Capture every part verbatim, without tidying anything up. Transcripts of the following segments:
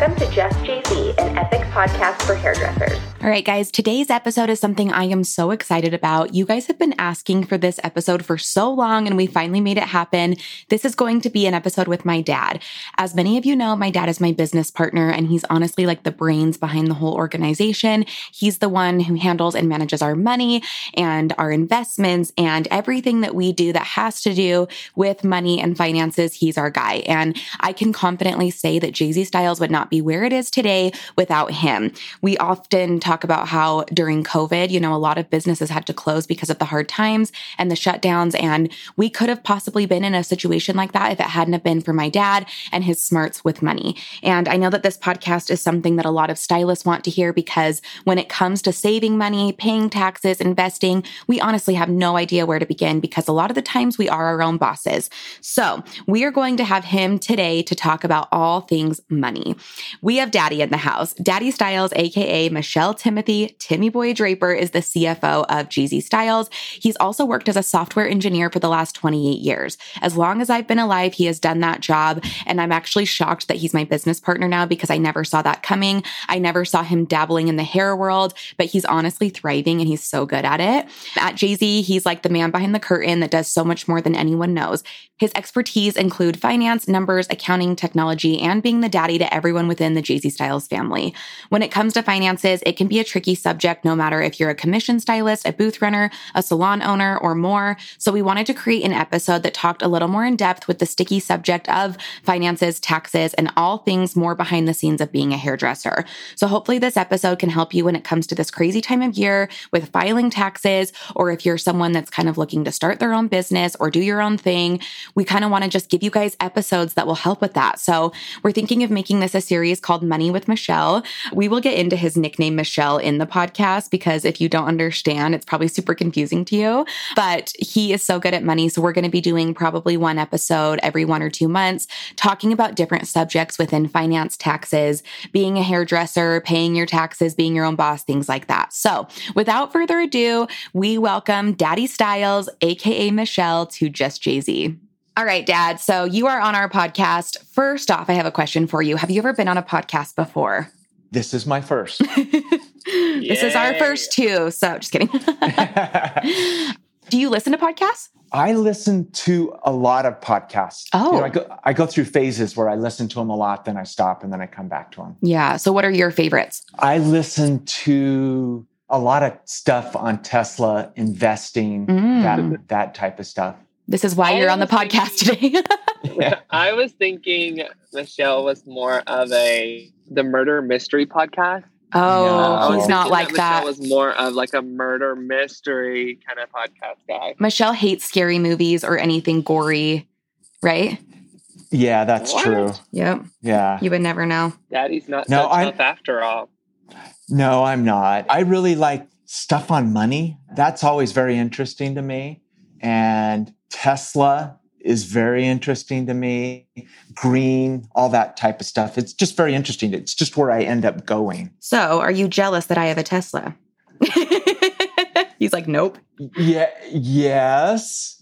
Welcome to Just Jay-Z, an epic podcast for hairdressers. All right, guys, today's episode is something I am so excited about. You guys have been asking for this episode for so long, and we finally made it happen. This is going to be an episode with my dad. As many of you know, my dad is my business partner, and he's honestly like the brains behind the whole organization. He's the one who handles and manages our money and our investments and everything that we do that has to do with money and finances. He's our guy. And I can confidently say that Jay-Z Styles would not be where it is today without him. We often talk Talk about how during COVID, you know, a lot of businesses had to close because of the hard times and the shutdowns. And we could have possibly been in a situation like that if it hadn't have been for my dad and his smarts with money. And I know that this podcast is something that a lot of stylists want to hear because when it comes to saving money, paying taxes, investing, we honestly have no idea where to begin because a lot of the times we are our own bosses. So we are going to have him today to talk about all things money. We have Daddy in the house. Daddy Styles, aka Michelle Timothy, Timmy Boy Draper, is the C F O of Jay-Z Styles. He's also worked as a software engineer for the last twenty-eight years. As long as I've been alive, he has done that job. And I'm actually shocked that he's my business partner now because I never saw that coming. I never saw him dabbling in the hair world, but he's honestly thriving and he's so good at it. At Jay-Z, he's like the man behind the curtain that does so much more than anyone knows. His expertise include finance, numbers, accounting, technology, and being the daddy to everyone within the Jay-Z Styles family. When it comes to finances, it can be a tricky subject no matter if you're a commission stylist, a booth runner, a salon owner, or more. So we wanted to create an episode that talked a little more in depth with the sticky subject of finances, taxes, and all things more behind the scenes of being a hairdresser. So hopefully this episode can help you when it comes to this crazy time of year with filing taxes, or if you're someone that's kind of looking to start their own business or do your own thing. We kind of want to just give you guys episodes that will help with that. So we're thinking of making this a series called Money with Michelle. We will get into his nickname, Michelle, in the podcast, because if you don't understand, it's probably super confusing to you, but he is so good at money. So we're going to be doing probably one episode every one or two months, talking about different subjects within finance, taxes, being a hairdresser, paying your taxes, being your own boss, things like that. So without further ado, we welcome Daddy Styles, aka Michelle, to Just Jay-Z. All right, Dad. So you are on our podcast. First off, I have a question for you. Have you ever been on a podcast before? This is my first. This Yay. Is our first too. So just kidding. Do you listen to podcasts? I listen to a lot of podcasts. Oh, you know, I go, I go through phases where I listen to them a lot, then I stop and then I come back to them. Yeah. So what are your favorites? I listen to a lot of stuff on Tesla, investing, mm. that, that type of stuff. This is why I you're on the podcast thinking, today. Yeah. I was thinking Michelle was more of a the murder mystery podcast. Oh, no. He's not like that. Michelle was more of like a murder mystery kind of podcast guy. Michelle hates scary movies or anything gory, right? Yeah, that's what? True. Yep. Yeah. You would never know. Daddy's not no, so tough after all. No, I'm not. I really like stuff on money. That's always very interesting to me. And Tesla is very interesting to me. Green, all that type of stuff. It's just very interesting. It's just where I end up going. So are you jealous that I have a Tesla? He's like, nope. Yeah. Yes.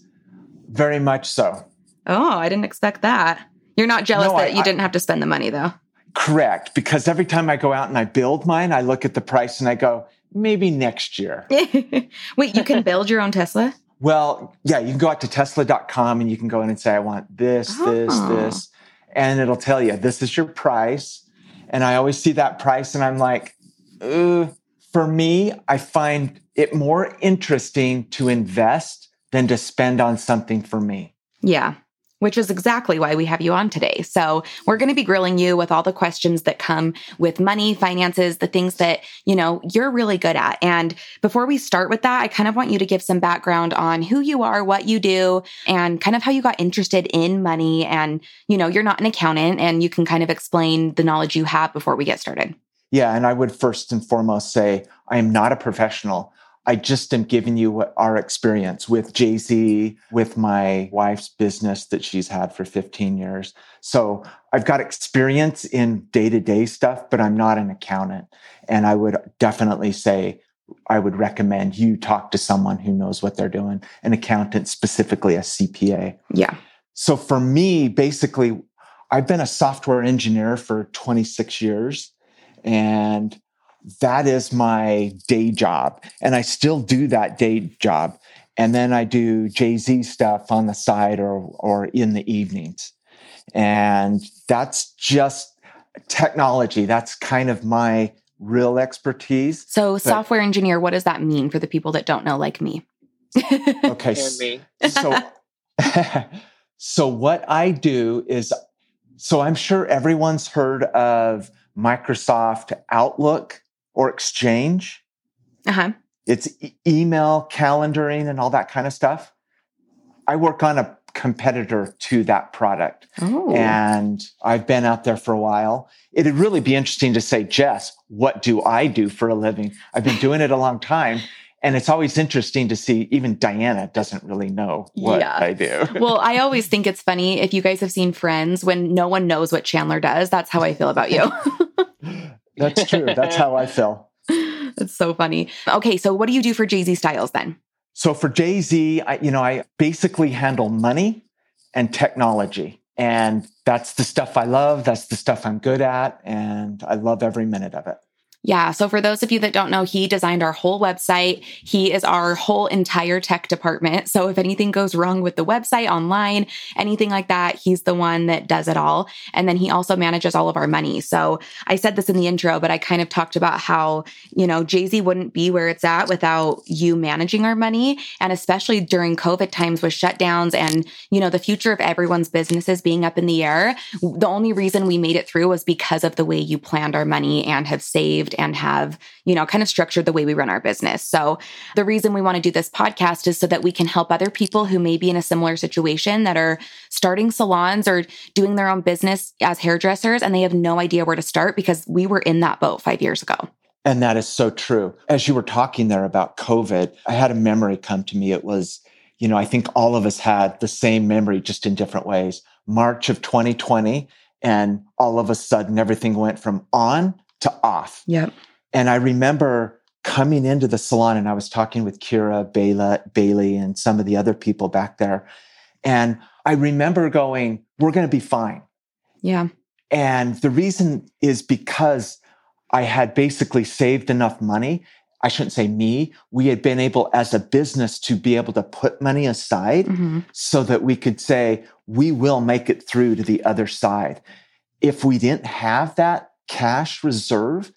Very much so. Oh, I didn't expect that. You're not jealous no, that I, you didn't I, have to spend the money though. Correct. Because every time I go out and I build mine, I look at the price and I go, maybe next year. Wait, you can build your own Tesla? Well, yeah, you can go out to Tesla dot com and you can go in and say, I want this, oh. this, this, and it'll tell you, this is your price. And I always see that price and I'm like, ugh. For me, I find it more interesting to invest than to spend on something for me. Yeah. Which is exactly why we have you on today. So we're going to be grilling you with all the questions that come with money, finances, the things that, you know, you're really good at. And before we start with that, I kind of want you to give some background on who you are, what you do, and kind of how you got interested in money. And, you know, you're not an accountant and you can kind of explain the knowledge you have before we get started. Yeah. And I would first and foremost say, I am not a professional. I just am giving you what our experience with Jay-Z, with my wife's business that she's had for fifteen years. So I've got experience in day-to-day stuff, but I'm not an accountant. And I would definitely say, I would recommend you talk to someone who knows what they're doing, an accountant, specifically a C P A. Yeah. So for me, basically, I've been a software engineer for twenty-six years, and that is my day job. And I still do that day job. And then I do Jay-Z stuff on the side or or in the evenings. And that's just technology. That's kind of my real expertise. So but, software engineer, what does that mean for the people that don't know, like me? Okay. And me. So, so what I do is, so I'm sure everyone's heard of Microsoft Outlook or Exchange. Uh-huh. It's e- email, calendaring, and all that kind of stuff. I work on a competitor to that product. Oh. And I've been out there for a while. It'd really be interesting to say, Jess, what do I do for a living? I've been doing it a long time. And it's always interesting to see, even Diana doesn't really know what yeah. I do. Well, I always think it's funny if you guys have seen Friends, when no one knows what Chandler does, that's how I feel about you. That's true. That's how I feel. That's so funny. Okay. So what do you do for Jay-Z Styles then? So for Jay-Z, I, you know, I basically handle money and technology. And that's the stuff I love. That's the stuff I'm good at. And I love every minute of it. Yeah. So for those of you that don't know, he designed our whole website. He is our whole entire tech department. So if anything goes wrong with the website, online, anything like that, he's the one that does it all. And then he also manages all of our money. So I said this in the intro, but I kind of talked about how, you know, Jay-Z wouldn't be where it's at without you managing our money. And especially during COVID times with shutdowns and, you know, the future of everyone's businesses being up in the air. The only reason we made it through was because of the way you planned our money and have saved and have, you know, kind of structured the way we run our business. So the reason we want to do this podcast is so that we can help other people who may be in a similar situation that are starting salons or doing their own business as hairdressers, and they have no idea where to start because we were in that boat five years ago. And that is so true. As you were talking there about COVID, I had a memory come to me. It was, you know, I think all of us had the same memory, just in different ways. March of twenty twenty, and all of a sudden everything went from on to off. Yep. And I remember coming into the salon, and I was talking with Kira, Bayla, Bailey, and some of the other people back there. And I remember going, we're going to be fine. Yeah. And the reason is because I had basically saved enough money. I shouldn't say me. We had been able as a business to be able to put money aside mm-hmm. so that we could say, we will make it through to the other side. If we didn't have that cash reserve,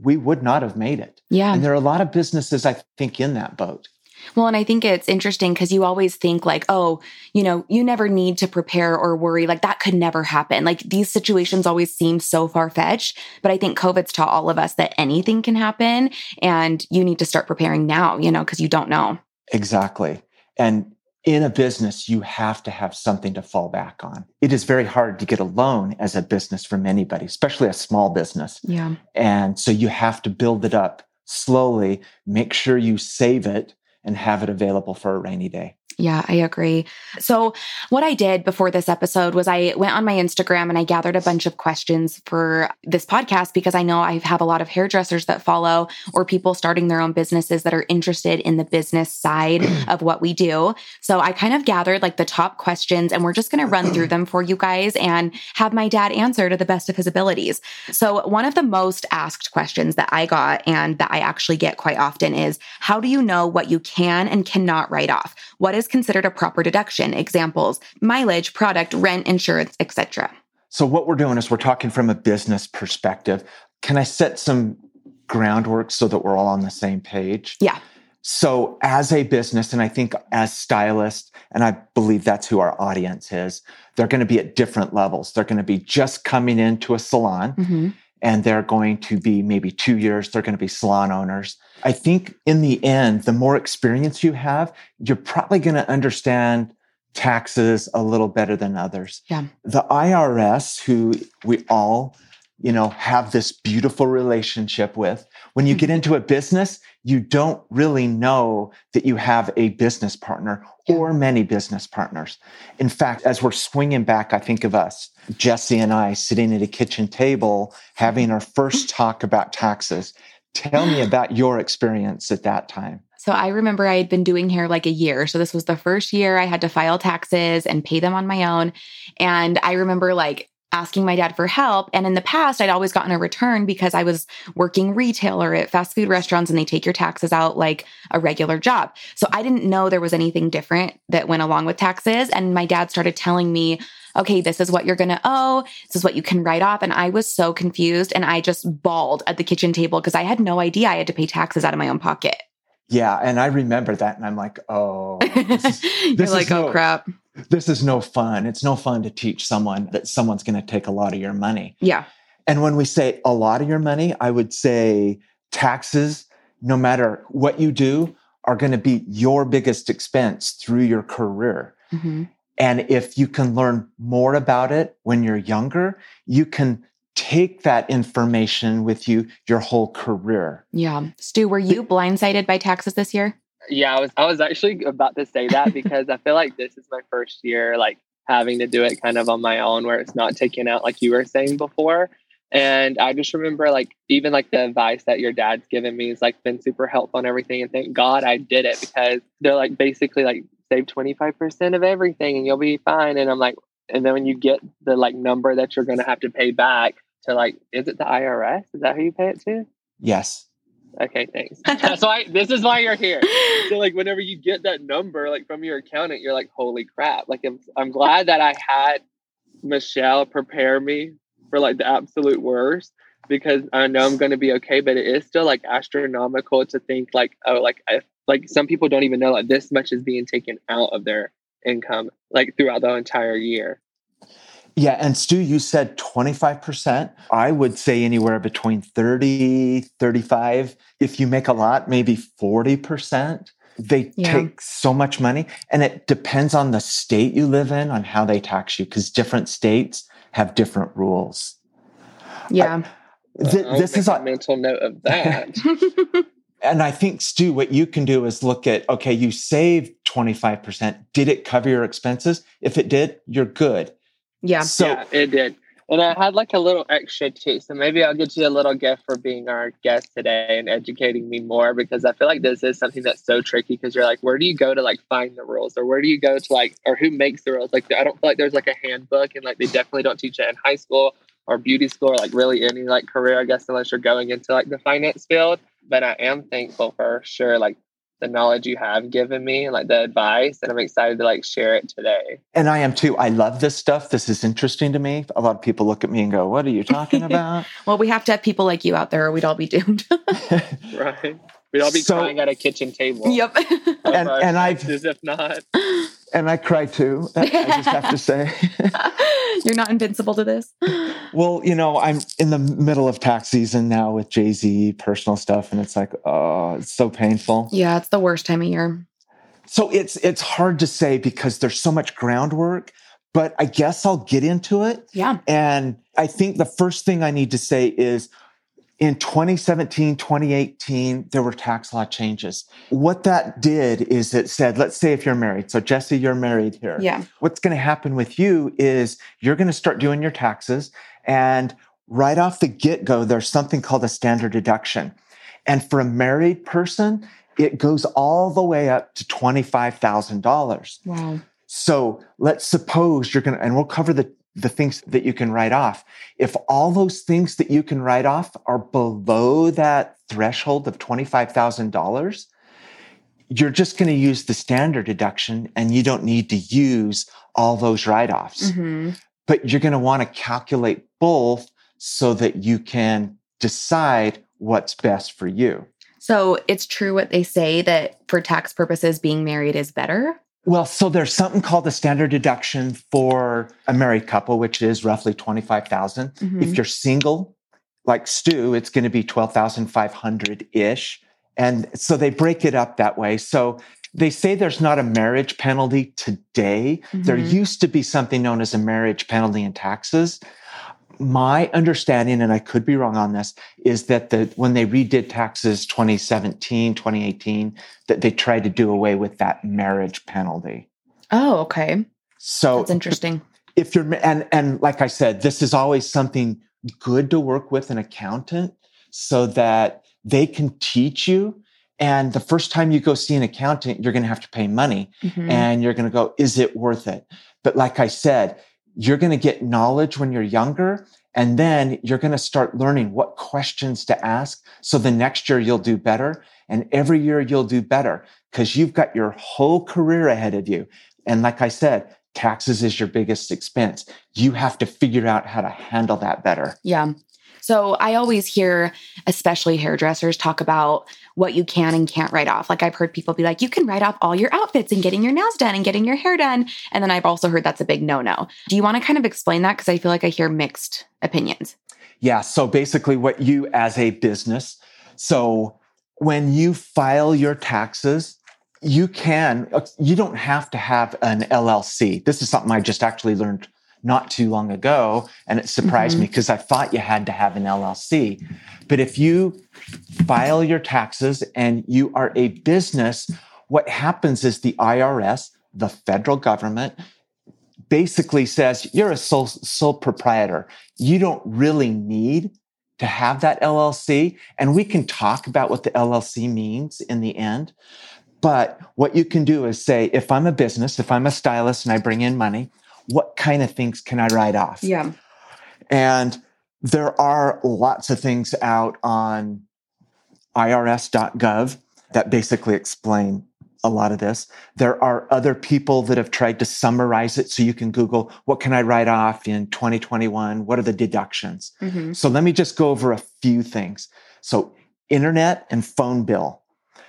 we would not have made it. Yeah. And there are a lot of businesses, I think, in that boat. Well, and I think it's interesting because you always think like, oh, you know, you never need to prepare or worry. Like that could never happen. Like these situations always seem so far-fetched, but I think COVID's taught all of us that anything can happen and you need to start preparing now, you know, because you don't know. Exactly. And in a business, you have to have something to fall back on. It is very hard to get a loan as a business from anybody, especially a small business. Yeah. And so you have to build it up slowly, make sure you save it and have it available for a rainy day. Yeah, I agree. So what I did before this episode was I went on my Instagram and I gathered a bunch of questions for this podcast because I know I have a lot of hairdressers that follow or people starting their own businesses that are interested in the business side of what we do. So I kind of gathered like the top questions and we're just going to run through them for you guys and have my dad answer to the best of his abilities. So one of the most asked questions that I got and that I actually get quite often is, how do you know what you can and cannot write off? What is considered a proper deduction? Examples, mileage, product, rent, insurance, et cetera. So what we're doing is we're talking from a business perspective. Can I set some groundwork so that we're all on the same page? Yeah. So as a business, and I think as stylists, and I believe that's who our audience is, they're going to be at different levels. They're going to be just coming into a salon mm-hmm. and they're going to be maybe two years, they're going to be salon owners. I think in the end, the more experience you have, you're probably going to understand taxes a little better than others. Yeah. The I R S, who we all, you know, have this beautiful relationship with, when you mm-hmm. get into a business, you don't really know that you have a business partner yeah. or many business partners. In fact, as we're swinging back, I think of us, Jesse and I sitting at a kitchen table, having our first talk about taxes. Tell me about your experience at that time. So I remember I had been doing hair like a year. So this was the first year I had to file taxes and pay them on my own. And I remember like, asking my dad for help. And in the past, I'd always gotten a return because I was working retail or at fast food restaurants, and they take your taxes out like a regular job. So I didn't know there was anything different that went along with taxes. And my dad started telling me, okay, this is what you're going to owe. This is what you can write off. And I was so confused, and I just bawled at the kitchen table because I had no idea I had to pay taxes out of my own pocket. Yeah. And I remember that. And I'm like, oh, this is, this you're like, is no, oh crap. This is no fun. It's no fun to teach someone that someone's going to take a lot of your money. Yeah. And when we say a lot of your money, I would say taxes, no matter what you do, are going to be your biggest expense through your career. Mm-hmm. And if you can learn more about it when you're younger, you can take that information with you your whole career. Yeah. Stu, were you blindsided by taxes this year? Yeah, I was I was actually about to say that because I feel like this is my first year, like having to do it kind of on my own where it's not taken out like you were saying before. And I just remember like, even like the advice that your dad's given me has like been super helpful on everything. And thank God I did it because they're like, basically like save twenty-five percent of everything and you'll be fine. And I'm like, and then when you get the like number that you're going to have to pay back to like, is it the I R S? Is that who you pay it to? Yes. Okay, thanks. That's why, this is why you're here. So like whenever you get that number, like from your accountant, you're like, holy crap. Like I'm, I'm glad that I had Michelle prepare me for like the absolute worst, because I know I'm going to be okay, but it is still like astronomical to think like, oh, like, I, like some people don't even know like this much is being taken out of their income, like throughout the entire year. Yeah. And Stu, you said twenty-five percent. I would say anywhere between thirty, thirty-five. If you make a lot, maybe forty percent. They yeah. take so much money, and it depends on the state you live in, on how they tax you, because different states have different rules. Yeah. Uh, th- I'll this make is a mental note of that. And I think, Stu, what you can do is look at, okay, you saved twenty-five percent. Did it cover your expenses? If it did, you're good. Yeah. So, yeah, it did. And I had like a little extra too. So maybe I'll get you a little gift for being our guest today and educating me more, because I feel like this is something that's so tricky, because you're like, where do you go to like find the rules, or where do you go to like, or who makes the rules? Like, I don't feel like there's like a handbook, and like, they definitely don't teach it in high school or beauty school or like really any like career, I guess, unless you're going into like the finance field. But I am thankful for sure, like the knowledge you have given me and like the advice, and I'm excited to like share it today. And I am too. I love this stuff. This is interesting to me. A lot of people look at me and go, what are you talking about? Well, we have to have people like you out there or we'd all be doomed. Right. We'd all be so, crying at a kitchen table. Yep. and and I if not. And I cry too. I just have to say. You're not invincible to this. Well, you know, I'm in the middle of tax season now with Jay-Z personal stuff, and it's like, oh, it's so painful. Yeah, it's the worst time of year. So it's it's hard to say because there's so much groundwork, but I guess I'll get into it. Yeah. And I think the first thing I need to say is in twenty seventeen, twenty eighteen, there were tax law changes. What that did is it said, let's say if you're married. So Jesse, you're married here. Yeah. What's going to happen with you is you're going to start doing your taxes. And right off the get-go, there's something called a standard deduction. And for a married person, it goes all the way up to twenty-five thousand dollars. Wow. So let's suppose you're going to, and we'll cover the the things that you can write off. If all those things that you can write off are below that threshold of twenty-five thousand dollars, you're just going to use the standard deduction, and you don't need to use all those write-offs. Mm-hmm. But you're going to want to calculate both so that you can decide what's best for you. So it's true what they say that for tax purposes, being married is better? Well, so there's something called the standard deduction for a married couple, which is roughly twenty-five thousand dollars. Mm-hmm. If you're single, like Stu, it's going to be twelve thousand five hundred dollars-ish. And so they break it up that way. So they say there's not a marriage penalty today. Mm-hmm. There used to be something known as a marriage penalty in taxes. My understanding, and I could be wrong on this, is that the, when they redid taxes twenty seventeen, twenty eighteen, that they tried to do away with that marriage penalty. Oh, okay. So that's interesting. If you're, and, and like I said, this is always something good to work with an accountant so that they can teach you. And the first time you go see an accountant, you're going to have to pay money, mm-hmm. and you're going to go, is it worth it? But like I said, you're going to get knowledge when you're younger, and then you're going to start learning what questions to ask. So the next year you'll do better, and every year you'll do better because you've got your whole career ahead of you. And like I said, taxes is your biggest expense. You have to figure out how to handle that better. Yeah. So I always hear, especially hairdressers, talk about what you can and can't write off. Like I've heard people be like, you can write off all your outfits and getting your nails done and getting your hair done. And then I've also heard that's a big no-no. Do you want to kind of explain that? Because I feel like I hear mixed opinions. Yeah. So basically what you as a business, so when you file your taxes, you can, you don't have to have an L L C. This is something I just actually learned not too long ago, and it surprised mm-hmm. me because I thought you had to have an L L C. But if you file your taxes and you are a business, what happens is the I R S, the federal government, basically says you're a sole, sole proprietor. You don't really need to have that L L C, and we can talk about what the L L C means in the end. But what you can do is say, if I'm a business, if I'm a stylist and I bring in money, what kind of things can I write off? Yeah. And there are lots of things out on I R S dot gov that basically explain a lot of this. There are other people that have tried to summarize it. So you can Google, what can I write off in twenty twenty-one? What are the deductions? Mm-hmm. So let me just go over a few things. So internet and phone bill.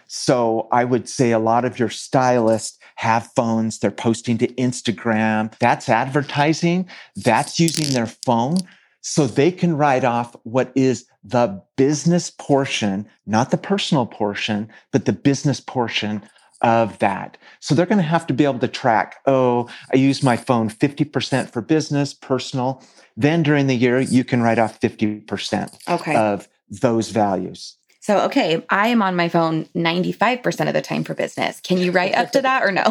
So I would say a lot of your stylists have phones. They're posting to Instagram. That's advertising. That's using their phone. So they can write off what is the business portion, not the personal portion, but the business portion of that. So they're going to have to be able to track, oh, I use my phone fifty percent for business, personal. Then during the year, you can write off fifty percent okay. of those values. So, okay, I am on my phone ninety-five percent of the time for business. Can you write up to that or no?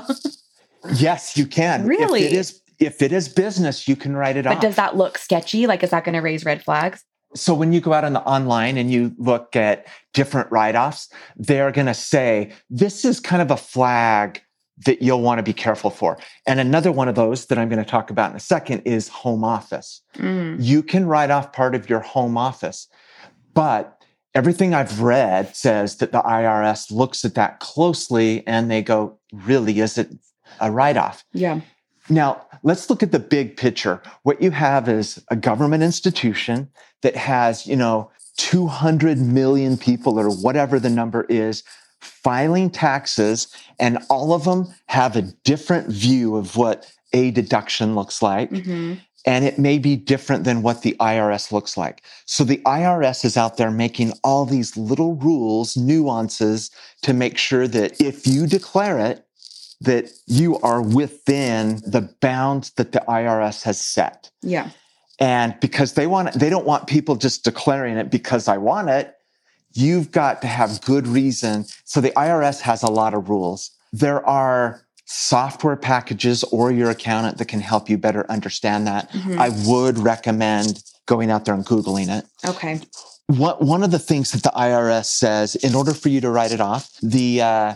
Yes, you can. Really? If it is, if it is business, you can write it off. But does that look sketchy? Like, is that going to raise red flags? So when you go out on the online and you look at different write-offs, they're going to say, this is kind of a flag that you'll want to be careful for. And another one of those that I'm going to talk about in a second is home office. Mm. You can write off part of your home office, but everything I've read says that the I R S looks at that closely and they go, really, is it a write-off? Yeah. Now, let's look at the big picture. What you have is a government institution that has, you know, two hundred million people or whatever the number is filing taxes, and all of them have a different view of what a deduction looks like. Mm-hmm. And it may be different than what the I R S looks like. So the I R S is out there making all these little rules, nuances to make sure that if you declare it, that you are within the bounds that the I R S has set. Yeah. And because they want, they don't want people just declaring it because I want it. You've got to have good reason. So the I R S has a lot of rules. There are software packages or your accountant that can help you better understand that. Mm-hmm. I would recommend going out there and Googling it. Okay. What, one of the things that the I R S says, in order for you to write it off, the uh,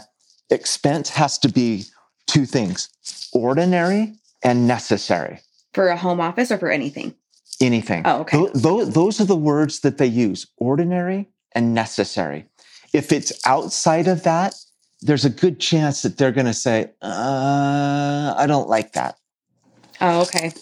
expense has to be two things, ordinary and necessary. For a home office or for anything? Anything. Oh, okay. Th- th- those are the words that they use, ordinary and necessary. If it's outside of that, there's a good chance that they're going to say, uh, I don't like that. Oh, okay.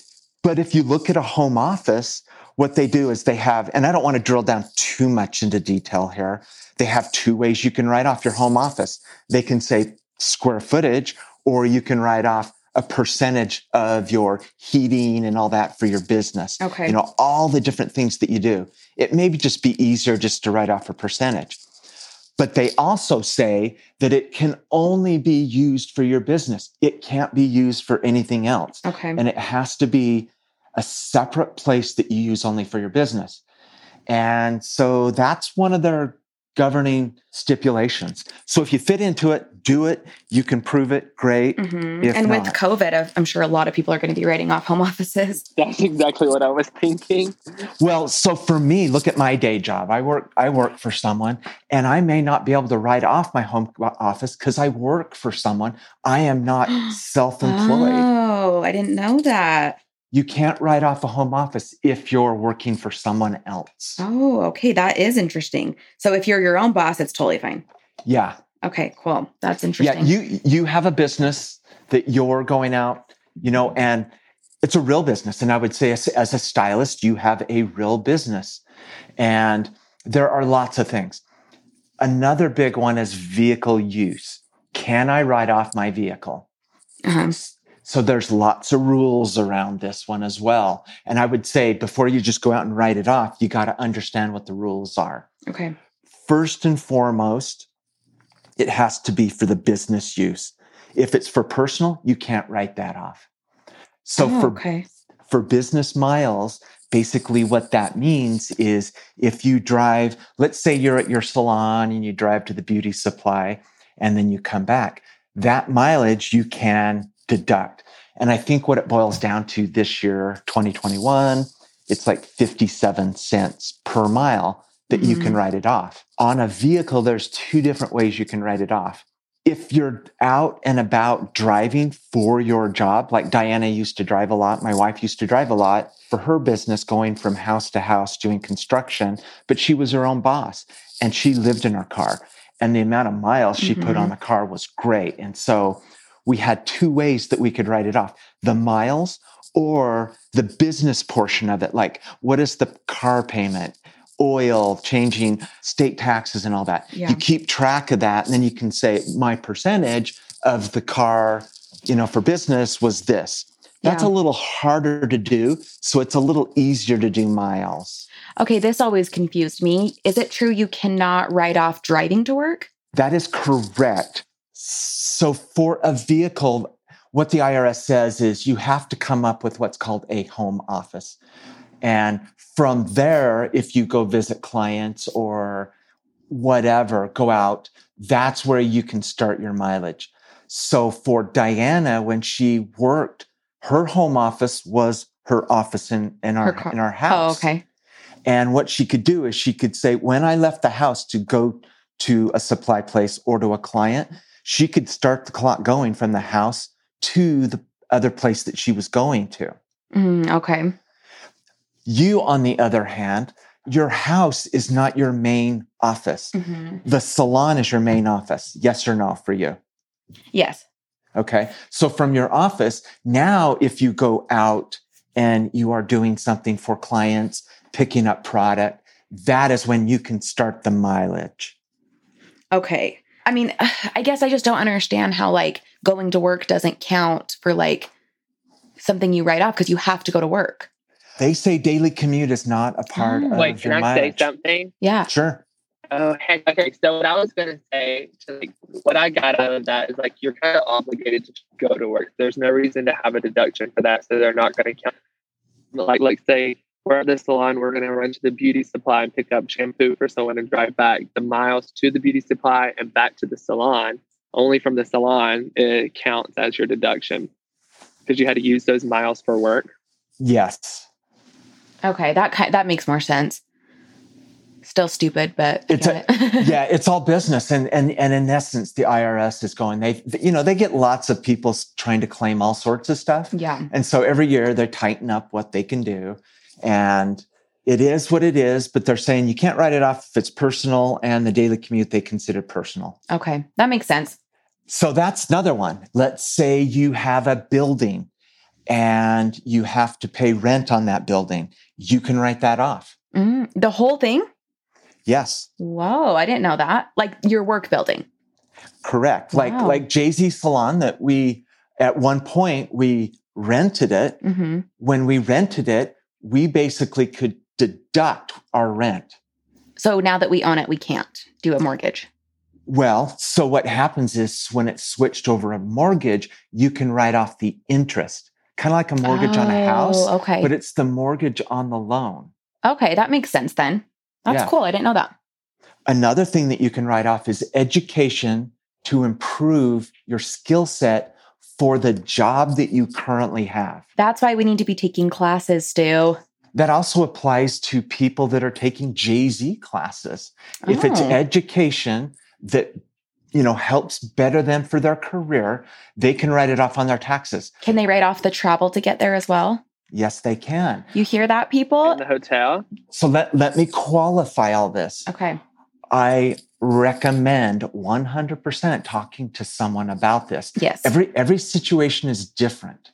But if you look at a home office, what they do is they have, and I don't want to drill down too much into detail here. They have two ways you can write off your home office. They can say square footage, or you can write off a percentage of your heating and all that for your business. Okay. You know, all the different things that you do. It may just be easier just to write off a percentage. But they also say that it can only be used for your business. It can't be used for anything else. Okay. And it has to be a separate place that you use only for your business. And so that's one of their governing stipulations. So if you fit into it, do it. You can prove it. Great. Mm-hmm. If and with not. COVID, I'm sure a lot of people are going to be writing off home offices. That's exactly what I was thinking. Well, so for me, look at my day job. I work, I work for someone, and I may not be able to write off my home office because I work for someone. I am not self-employed. Oh, I didn't know that. You can't write off a home office if you're working for someone else. Oh, okay. That is interesting. So if you're your own boss, it's totally fine. Yeah. Okay, cool. That's interesting. Yeah, you you have a business that you're going out, you know, and it's a real business. And I would say as, as a stylist, you have a real business. And there are lots of things. Another big one is vehicle use. Can I write off my vehicle? Uh-huh. So there's lots of rules around this one as well. And I would say before you just go out and write it off, you got to understand what the rules are. Okay. First and foremost, it has to be for the business use. If it's for personal, you can't write that off. So oh, for, okay. for business miles, basically what that means is if you drive, let's say you're at your salon and you drive to the beauty supply and then you come back, that mileage you can deduct. And I think what it boils down to this year, twenty twenty-one, it's like fifty-seven cents per mile that mm-hmm. you can write it off. On a vehicle, there's two different ways you can write it off. If you're out and about driving for your job, like Diana used to drive a lot, my wife used to drive a lot for her business, going from house to house doing construction, but she was her own boss and she lived in her car. And the amount of miles she mm-hmm. put on the car was great. And so we had two ways that we could write it off, the miles or the business portion of it. Like, what is the car payment, oil, changing state taxes and all that? Yeah. You keep track of that. And then you can say my percentage of the car, you know, for business was this. That's yeah. a little harder to do. So it's a little easier to do miles. Okay. This always confused me. Is it true you cannot write off driving to work? That is correct. So for a vehicle, what the I R S says is you have to come up with what's called a home office. And from there, if you go visit clients or whatever, go out, that's where you can start your mileage. So for Diana, when she worked, her home office was her office in, in, our, in our house. Oh, okay. And what she could do is she could say, when I left the house to go to a supply place or to a client, she could start the clock going from the house to the other place that she was going to. Mm, okay. You, on the other hand, your house is not your main office. Mm-hmm. The salon is your main office. Yes or no for you? Yes. Okay. So from your office, now if you go out and you are doing something for clients, picking up product, that is when you can start the mileage. Okay. I mean, I guess I just don't understand how like going to work doesn't count for like something you write off because you have to go to work. They say daily commute is not a part oh. of Wait, your Wait, can I mileage. Say something? Yeah. Sure. Oh, heck. Okay. So what I was going to say, like, what I got out of that is like, you're kind of obligated to go to work. There's no reason to have a deduction for that. So they're not going to count. Like, like say, we're at the salon, we're going to run to the beauty supply and pick up shampoo for someone and drive back. The miles to the beauty supply and back to the salon, only from the salon, it counts as your deduction because you had to use those miles for work. Yes. Okay. That that makes more sense. Still stupid, but it's a, it. yeah, it's all business. And, and, and in essence, the I R S is going, they, you know, they get lots of people trying to claim all sorts of stuff. Yeah. And so every year they tighten up what they can do and it is what it is, but they're saying you can't write it off if it's personal and the daily commute they consider personal. Okay. That makes sense. So that's another one. Let's say you have a building and you have to pay rent on that building. You can write that off. Mm, the whole thing? Yes. Whoa, I didn't know that. Like your work building. Correct. Wow. Like like Jay-Z Salon that we, at one point, we rented it. Mm-hmm. When we rented it, we basically could deduct our rent. So now that we own it, we can't do a mortgage. Well, so what happens is when it's switched over a mortgage, you can write off the interest. Kind of like a mortgage oh, on a house, okay. but it's the mortgage on the loan. Okay, that makes sense then. That's yeah. cool. I didn't know that. Another thing that you can write off is education to improve your skill set for the job that you currently have. That's why we need to be taking classes, Stu. That also applies to people that are taking Jay-Z classes. Oh. If it's education that you know helps better them for their career, they can write it off on their taxes. Can they write off the travel to get there as well? Yes, they can. You hear that, people? In the hotel? So let, let me qualify all this. Okay. I recommend one hundred percent talking to someone about this. Yes. Every every situation is different.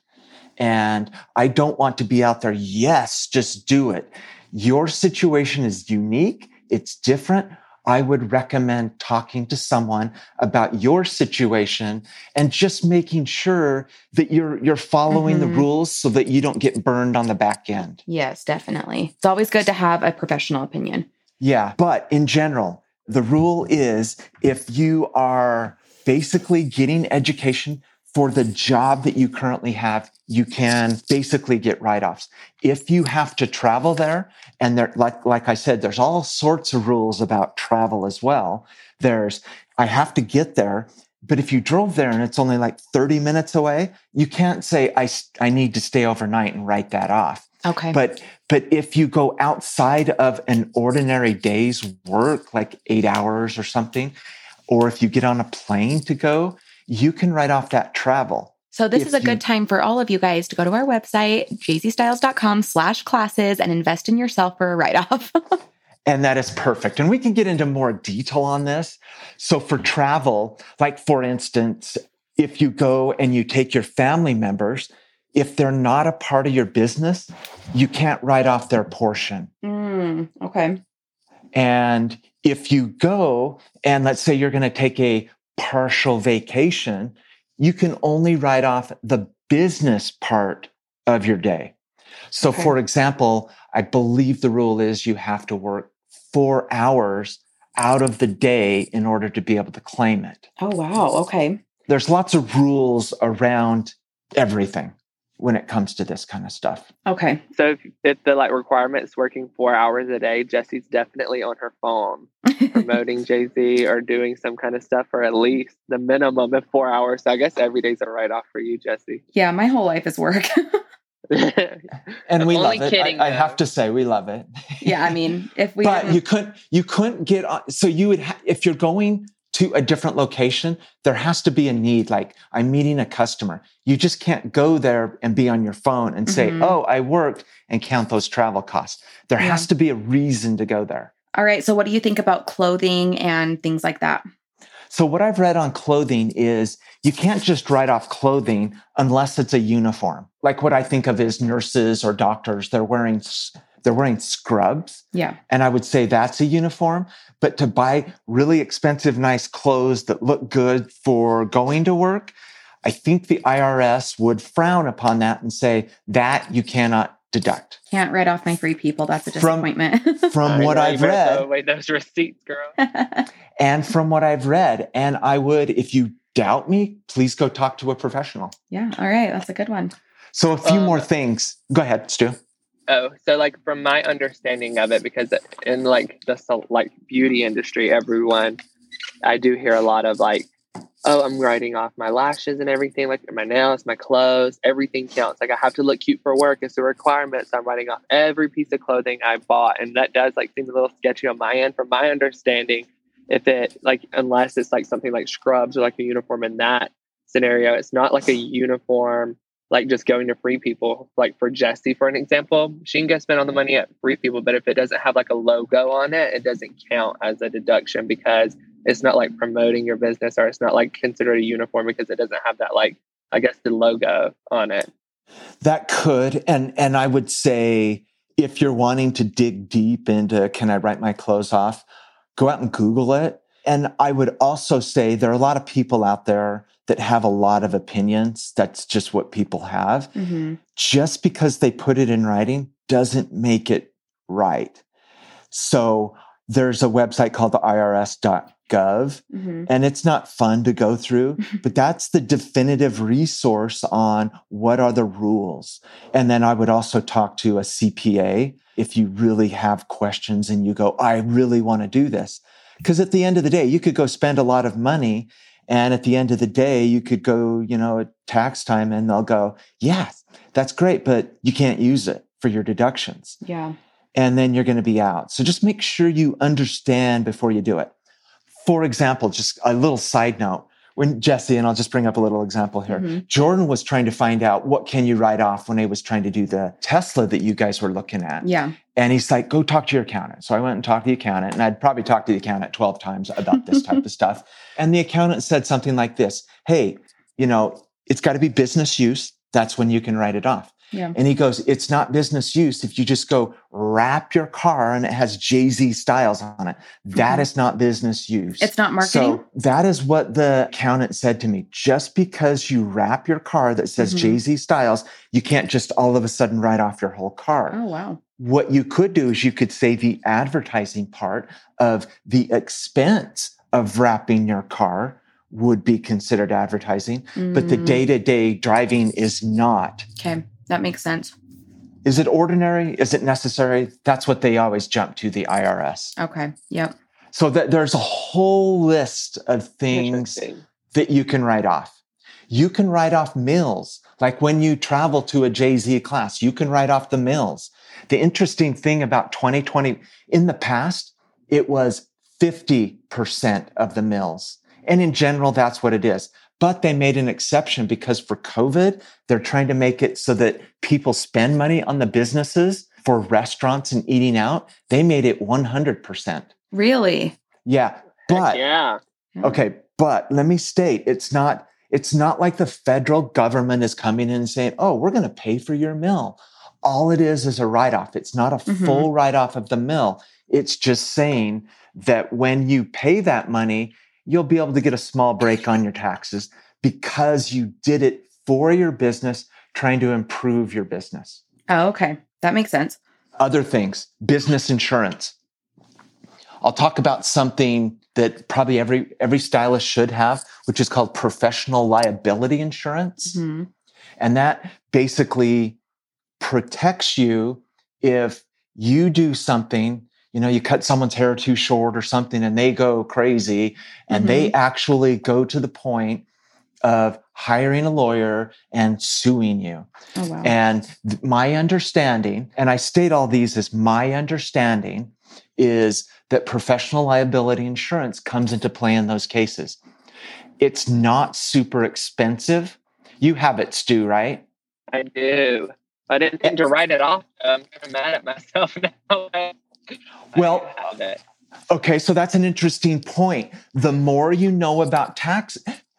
And I don't want to be out there, yes, just do it. Your situation is unique. It's different. I would recommend talking to someone about your situation and just making sure that you're you're following mm-hmm. the rules so that you don't get burned on the back end. Yes, definitely. It's always good to have a professional opinion. Yeah, but in general, the rule is if you are basically getting education for the job that you currently have, you can basically get write-offs. If you have to travel there, and there, like, like I said, there's all sorts of rules about travel as well. There's, I have to get there, but if you drove there and it's only like thirty minutes away, you can't say, I, I need to stay overnight and write that off. Okay. But, but if you go outside of an ordinary day's work, like eight hours or something, or if you get on a plane to go, you can write off that travel. So this is a good time for all of you guys to go to our website, jay z styles dot com slash classes, and invest in yourself for a write-off. And that is perfect. And we can get into more detail on this. So for travel, like for instance, if you go and you take your family members, if they're not a part of your business, you can't write off their portion. Mm, okay. And if you go and let's say you're going to take a partial vacation, you can only write off the business part of your day. So okay. for example, I believe the rule is you have to work four hours out of the day in order to be able to claim it. Oh, wow. Okay. There's lots of rules around everything when it comes to this kind of stuff. Okay. So if, if the like requirement's working four hours a day, Jesse's definitely on her phone promoting Jay-Z or doing some kind of stuff, or at least the minimum of four hours. So I guess every day's a write-off for you, Jesse. Yeah, my whole life is work. And we love it. Kidding, I, I have to say, we love it. Yeah, I mean, if we... But you couldn't, you couldn't get on... So you would... Ha- if you're going... to a different location, there has to be a need. Like I'm meeting a customer. You just can't go there and be on your phone and mm-hmm. say, oh, I worked and count those travel costs. There yeah. has to be a reason to go there. All right. So what do you think about clothing and things like that? So what I've read on clothing is you can't just write off clothing unless it's a uniform. Like what I think of is nurses or doctors, they're wearing They're wearing scrubs. Yeah. And I would say that's a uniform, but to buy really expensive, nice clothes that look good for going to work, I think the I R S would frown upon that and say that you cannot deduct. Can't write off my free people. That's a disappointment. From, from what I've read. Throw away those receipts, girl. And from what I've read, and I would, if you doubt me, please go talk to a professional. Yeah. All right. That's a good one. So a few um, more things. Go ahead, Stu. Oh, so like from my understanding of it, because in like the like beauty industry, everyone, I do hear a lot of like, oh, I'm writing off my lashes and everything, like my nails, my clothes, everything counts. Like I have to look cute for work. It's a requirement. So I'm writing off every piece of clothing I bought. And that does like seem a little sketchy on my end. From my understanding, if it like, unless it's like something like scrubs or like a uniform in that scenario, it's not like a uniform. Like just going to Free People, like for Jessie, for an example, she can go spend all the money at Free People, but if it doesn't have like a logo on it, it doesn't count as a deduction because it's not like promoting your business, or it's not like considered a uniform because it doesn't have that, like, I guess the logo on it. That could. And, and I would say if you're wanting to dig deep into, can I write my clothes off? Go out and Google it. And I would also say there are a lot of people out there that have a lot of opinions. That's just what people have. Mm-hmm. Just because they put it in writing doesn't make it right. So there's a website called the I R S dot gov, mm-hmm. and it's not fun to go through, but that's the definitive resource on what are the rules. And then I would also talk to a C P A if you really have questions and you go, I really want to do this. Because at the end of the day, you could go spend a lot of money, and at the end of the day, you could go, you know, at tax time, and they'll go, yeah, that's great, but you can't use it for your deductions. Yeah. And then you're going to be out. So just make sure you understand before you do it. For example, just a little side note, when Jesse, and I'll just bring up a little example here. Mm-hmm. Jordan was trying to find out what can you write off when I was trying to do the Tesla that you guys were looking at. Yeah. And he's like, go talk to your accountant. So I went and talked to the accountant, and I'd probably talked to the accountant twelve times about this type of stuff. And the accountant said something like this, hey, you know, it's got to be business use. That's when you can write it off. Yeah. And he goes, it's not business use. If you just go wrap your car and it has Jay-Z Styles on it, that mm-hmm. is not business use. It's not marketing. So that is what the accountant said to me. Just because you wrap your car that says mm-hmm. Jay-Z Styles, you can't just all of a sudden write off your whole car. Oh, wow. What you could do is you could say the advertising part of the expense of wrapping your car would be considered advertising, mm-hmm. but the day-to-day driving is not. Okay. That makes sense. Is it ordinary? Is it necessary? That's what they always jump to, the I R S. Okay. Yep. So that there's a whole list of things that you can write off. You can write off meals. Like when you travel to a Jay-Z class, you can write off the meals. The interesting thing about twenty twenty, in the past, it was fifty percent of the meals. And in general, that's what it is. But they made an exception because for COVID, they're trying to make it so that people spend money on the businesses for restaurants and eating out. They made it one hundred percent. Really? Yeah. But, yeah. Okay. But let me state, it's not, it's not like the federal government is coming in and saying, oh, we're going to pay for your meal. All it is is a write-off. It's not a mm-hmm. full write-off of the meal. It's just saying that when you pay that money, you'll be able to get a small break on your taxes because you did it for your business, trying to improve your business. Oh, okay. That makes sense. Other things, business insurance. I'll talk about something that probably every, every stylist should have, which is called professional liability insurance. Mm-hmm. And that basically protects you if you do something. You know, you cut someone's hair too short or something and they go crazy and mm-hmm. they actually go to the point of hiring a lawyer and suing you. Oh, wow. And th- my understanding, and I state all these as my understanding, is that professional liability insurance comes into play in those cases. It's not super expensive. You have it, Stu, right? I do. I didn't think to write it off. I'm kind of mad at myself now. Well, okay, so that's an interesting point. The more you know about tax,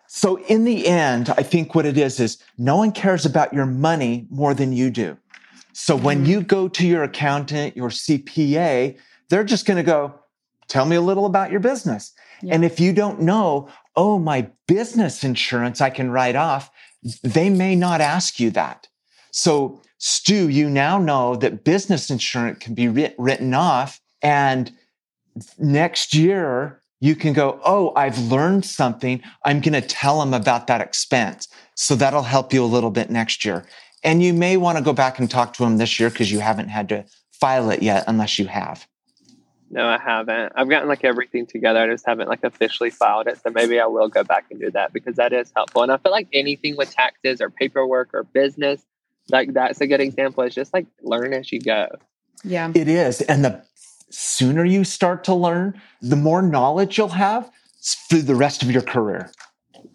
so in the end, I think what it is, is no one cares about your money more than you do. So when you go to your accountant, your C P A, they're just going to go, tell me a little about your business. Yeah. And if you don't know, oh, my business insurance I can write off, they may not ask you that. So Stu, you now know that business insurance can be writ- written off, and next year you can go, oh, I've learned something. I'm going to tell them about that expense. So that'll help you a little bit next year. And you may want to go back and talk to them this year because you haven't had to file it yet, unless you have. No, I haven't. I've gotten like everything together. I just haven't like officially filed it. So maybe I will go back and do that because that is helpful. And I feel like anything with taxes or paperwork or business, like that's a good example. It's just like learn as you go. Yeah, it is. And the sooner you start to learn, the more knowledge you'll have through the rest of your career.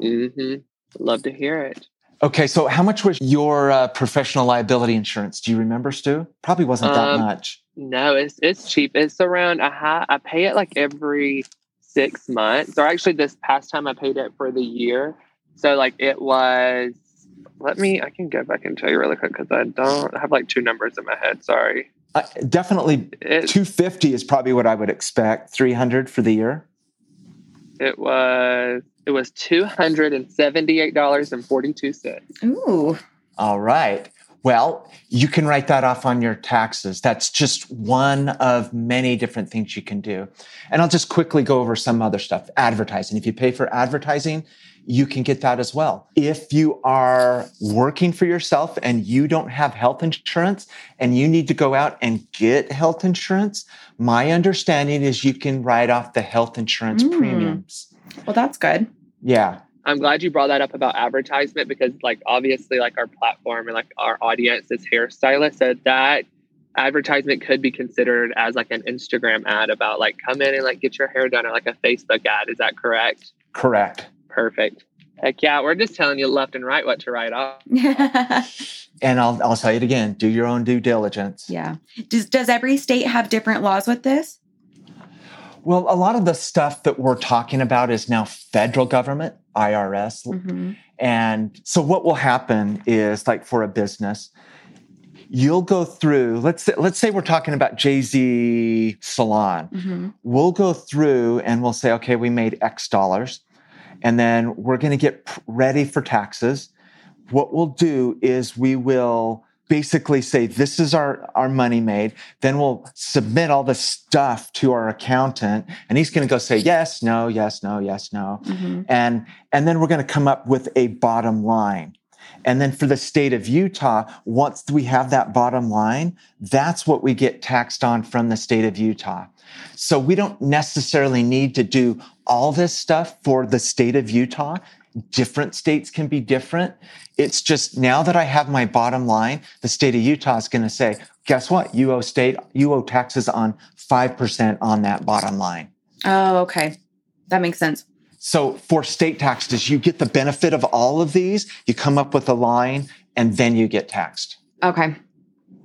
Mm-hmm. Love to hear it. Okay. So how much was your uh, professional liability insurance? Do you remember, Stu? Probably wasn't that um, much. No, it's it's cheap. It's around a high. I pay it like every six months or actually this past time I paid it for the year. So like it was, Let me, I can go back and tell you really quick because I don't I have like two numbers in my head. Sorry. Uh, definitely it's, two hundred fifty is probably what I would expect. three hundred for the year. It was, it was two hundred seventy-eight dollars and forty-two cents. Ooh. All right. Well, you can write that off on your taxes. That's just one of many different things you can do. And I'll just quickly go over some other stuff. Advertising. If you pay for advertising, you can get that as well. If you are working for yourself and you don't have health insurance and you need to go out and get health insurance, my understanding is you can write off the health insurance mm. premiums. Well, that's good. Yeah. I'm glad you brought that up about advertisement because like, obviously like our platform and like our audience is hairstylists. So that advertisement could be considered as like an Instagram ad about like, come in and like get your hair done or like a Facebook ad. Is that correct? Correct. Perfect. Heck yeah, we're just telling you left and right what to write off. And I'll I'll say it again, do your own due diligence. Yeah. Does does every state have different laws with this? Well, a lot of the stuff that we're talking about is now federal government, I R S. Mm-hmm. And so what will happen is, like, for a business, you'll go through, let's say, let's say we're talking about Jay-Z Salon. Mm-hmm. We'll go through and we'll say, okay, we made X dollars. And then we're going to get ready for taxes. What we'll do is we will basically say, this is our, our money made. Then we'll submit all the stuff to our accountant. And he's going to go say, yes, no, yes, no, yes, no. Mm-hmm. And, and then we're going to come up with a bottom line. And then for the state of Utah, once we have that bottom line, that's what we get taxed on from the state of Utah. So we don't necessarily need to do all this stuff for the state of Utah. Different states can be different. It's just now that I have my bottom line, the state of Utah is going to say, guess what? You owe state, you owe taxes on five percent on that bottom line. Oh, okay. That makes sense. So for state taxes, you get the benefit of all of these. You come up with a line, and then you get taxed. Okay.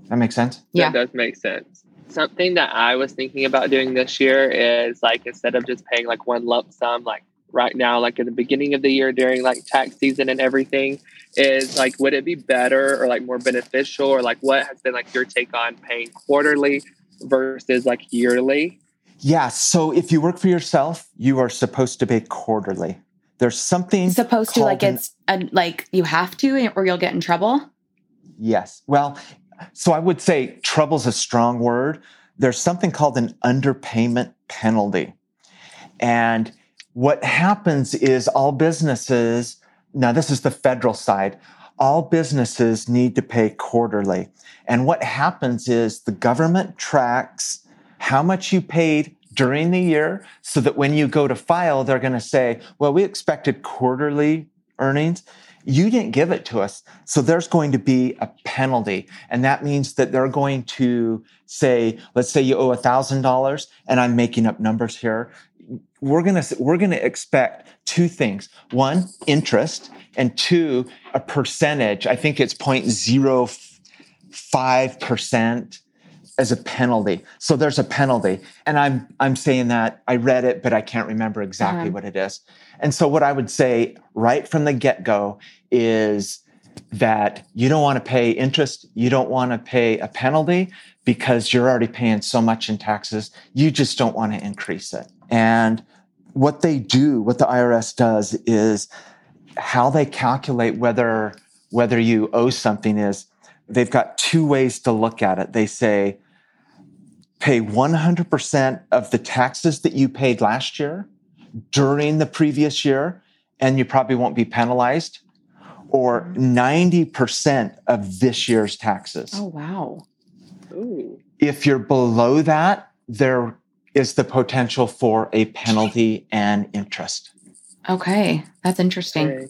That makes sense? Yeah. That does make sense. Something that I was thinking about doing this year is, like, instead of just paying, like, one lump sum, like, right now, like, at the beginning of the year during, like, tax season and everything, is, like, would it be better or, like, more beneficial, or, like, what has been, like, your take on paying quarterly versus, like, yearly? Yeah. So if you work for yourself, you are supposed to pay quarterly. There's something supposed to, like, an, it's a, like, you have to, or you'll get in trouble. Yes. Well, so I would say trouble's a strong word. There's something called an underpayment penalty. And what happens is all businesses, now this is the federal side, all businesses need to pay quarterly. And what happens is the government tracks how much you paid during the year, so that when you go to file, they're going to say, well, we expected quarterly earnings. You didn't give it to us. So there's going to be a penalty. And that means that they're going to say, let's say you owe one thousand dollars, and I'm making up numbers here. We're going to, we're going to expect two things. One, interest, and two, a percentage. I think it's zero point zero five percent. As a penalty. So there's a penalty. And I'm I'm saying that I read it, but I can't remember exactly mm-hmm. what it is. And so what I would say right from the get-go is that you don't want to pay interest. You don't want to pay a penalty because you're already paying so much in taxes. You just don't want to increase it. And what they do, what the I R S does, is how they calculate whether whether you owe something is, they've got two ways to look at it. They say, pay one hundred percent of the taxes that you paid last year during the previous year, and you probably won't be penalized, or ninety percent of this year's taxes. Oh, wow. Ooh. If you're below that, there is the potential for a penalty and interest. Okay. That's interesting. Right.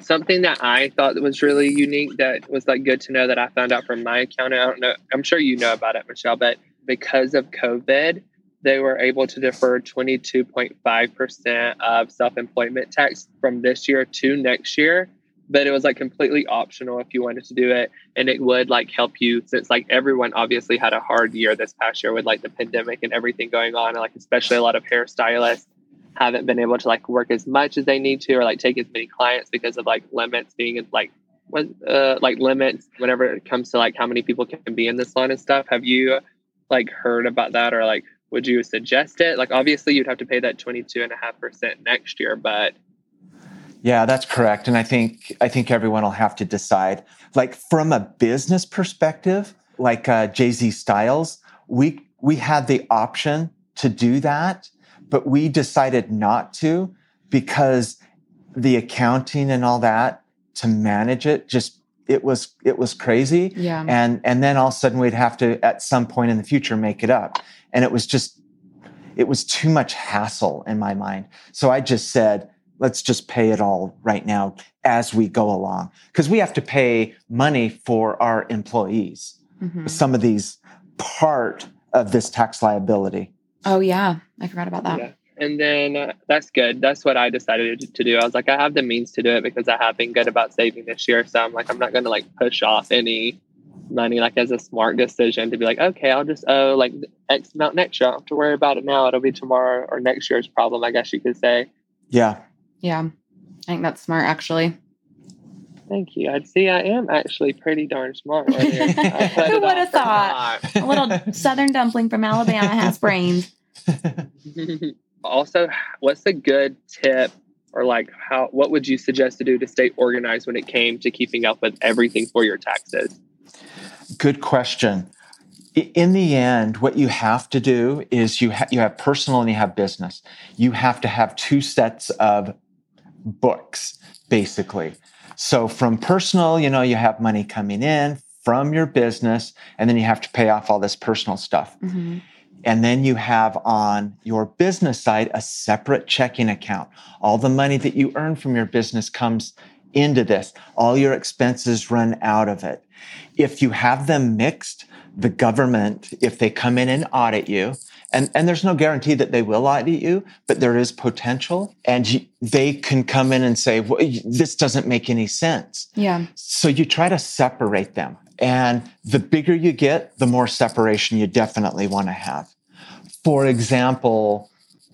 Something that I thought was really unique that was, like, good to know that I found out from my accountant. I don't know. I'm sure you know about it, Michelle, but because of COVID, they were able to defer twenty-two point five percent of self-employment tax from this year to next year. But it was, like, completely optional if you wanted to do it. And it would, like, help you, since, like, everyone obviously had a hard year this past year with, like, the pandemic and everything going on. And, like, especially a lot of hairstylists haven't been able to, like, work as much as they need to, or, like, take as many clients because of, like, limits being, like, what, uh, like, limits whenever it comes to, like, how many people can be in the salon and stuff. Have you, like, heard about that, or, like, would you suggest it? Like, obviously you'd have to pay that twenty-two and a half percent next year, but. Yeah, that's correct. And I think, I think everyone will have to decide, like, from a business perspective, like, uh, Jay-Z Styles, we, we had the option to do that. But we decided not to because the accounting and all that to manage it, just, it was, it was crazy. Yeah. And, and then all of a sudden we'd have to, at some point in the future, make it up. And it was just, it was too much hassle in my mind. So I just said, let's just pay it all right now as we go along. 'Cause we have to pay money for our employees. Mm-hmm. Some of these part of this tax liability. Oh, yeah. I forgot about that. Yeah. And then uh, that's good. That's what I decided to do. I was like, I have the means to do it because I have been good about saving this year. So I'm like, I'm not going to like push off any money, like as a smart decision to be like, okay, I'll just owe like X amount next year. I don't have to worry about it now. It'll be tomorrow or next year's problem, I guess you could say. Yeah. Yeah. I think that's smart, actually. Thank you. I'd see I am actually pretty darn smart. Right here. Who would have thought? A little Southern dumpling from Alabama has brains. Also, what's a good tip or like how, what would you suggest to do to stay organized when it came to keeping up with everything for your taxes? Good question. In the end, what you have to do is you ha- you have personal and you have business. You have to have two sets of books, basically. So from personal, you know, you have money coming in from your business, and then you have to pay off all this personal stuff. Mm-hmm. And then you have on your business side a separate checking account. All the money that you earn from your business comes into this. All your expenses run out of it. If you have them mixed, the government, if they come in and audit you, and, and there's no guarantee that they will audit you, but there is potential, and you, they can come in and say, well, this doesn't make any sense. Yeah. So you try to separate them. And the bigger you get, the more separation you definitely want to have. For example,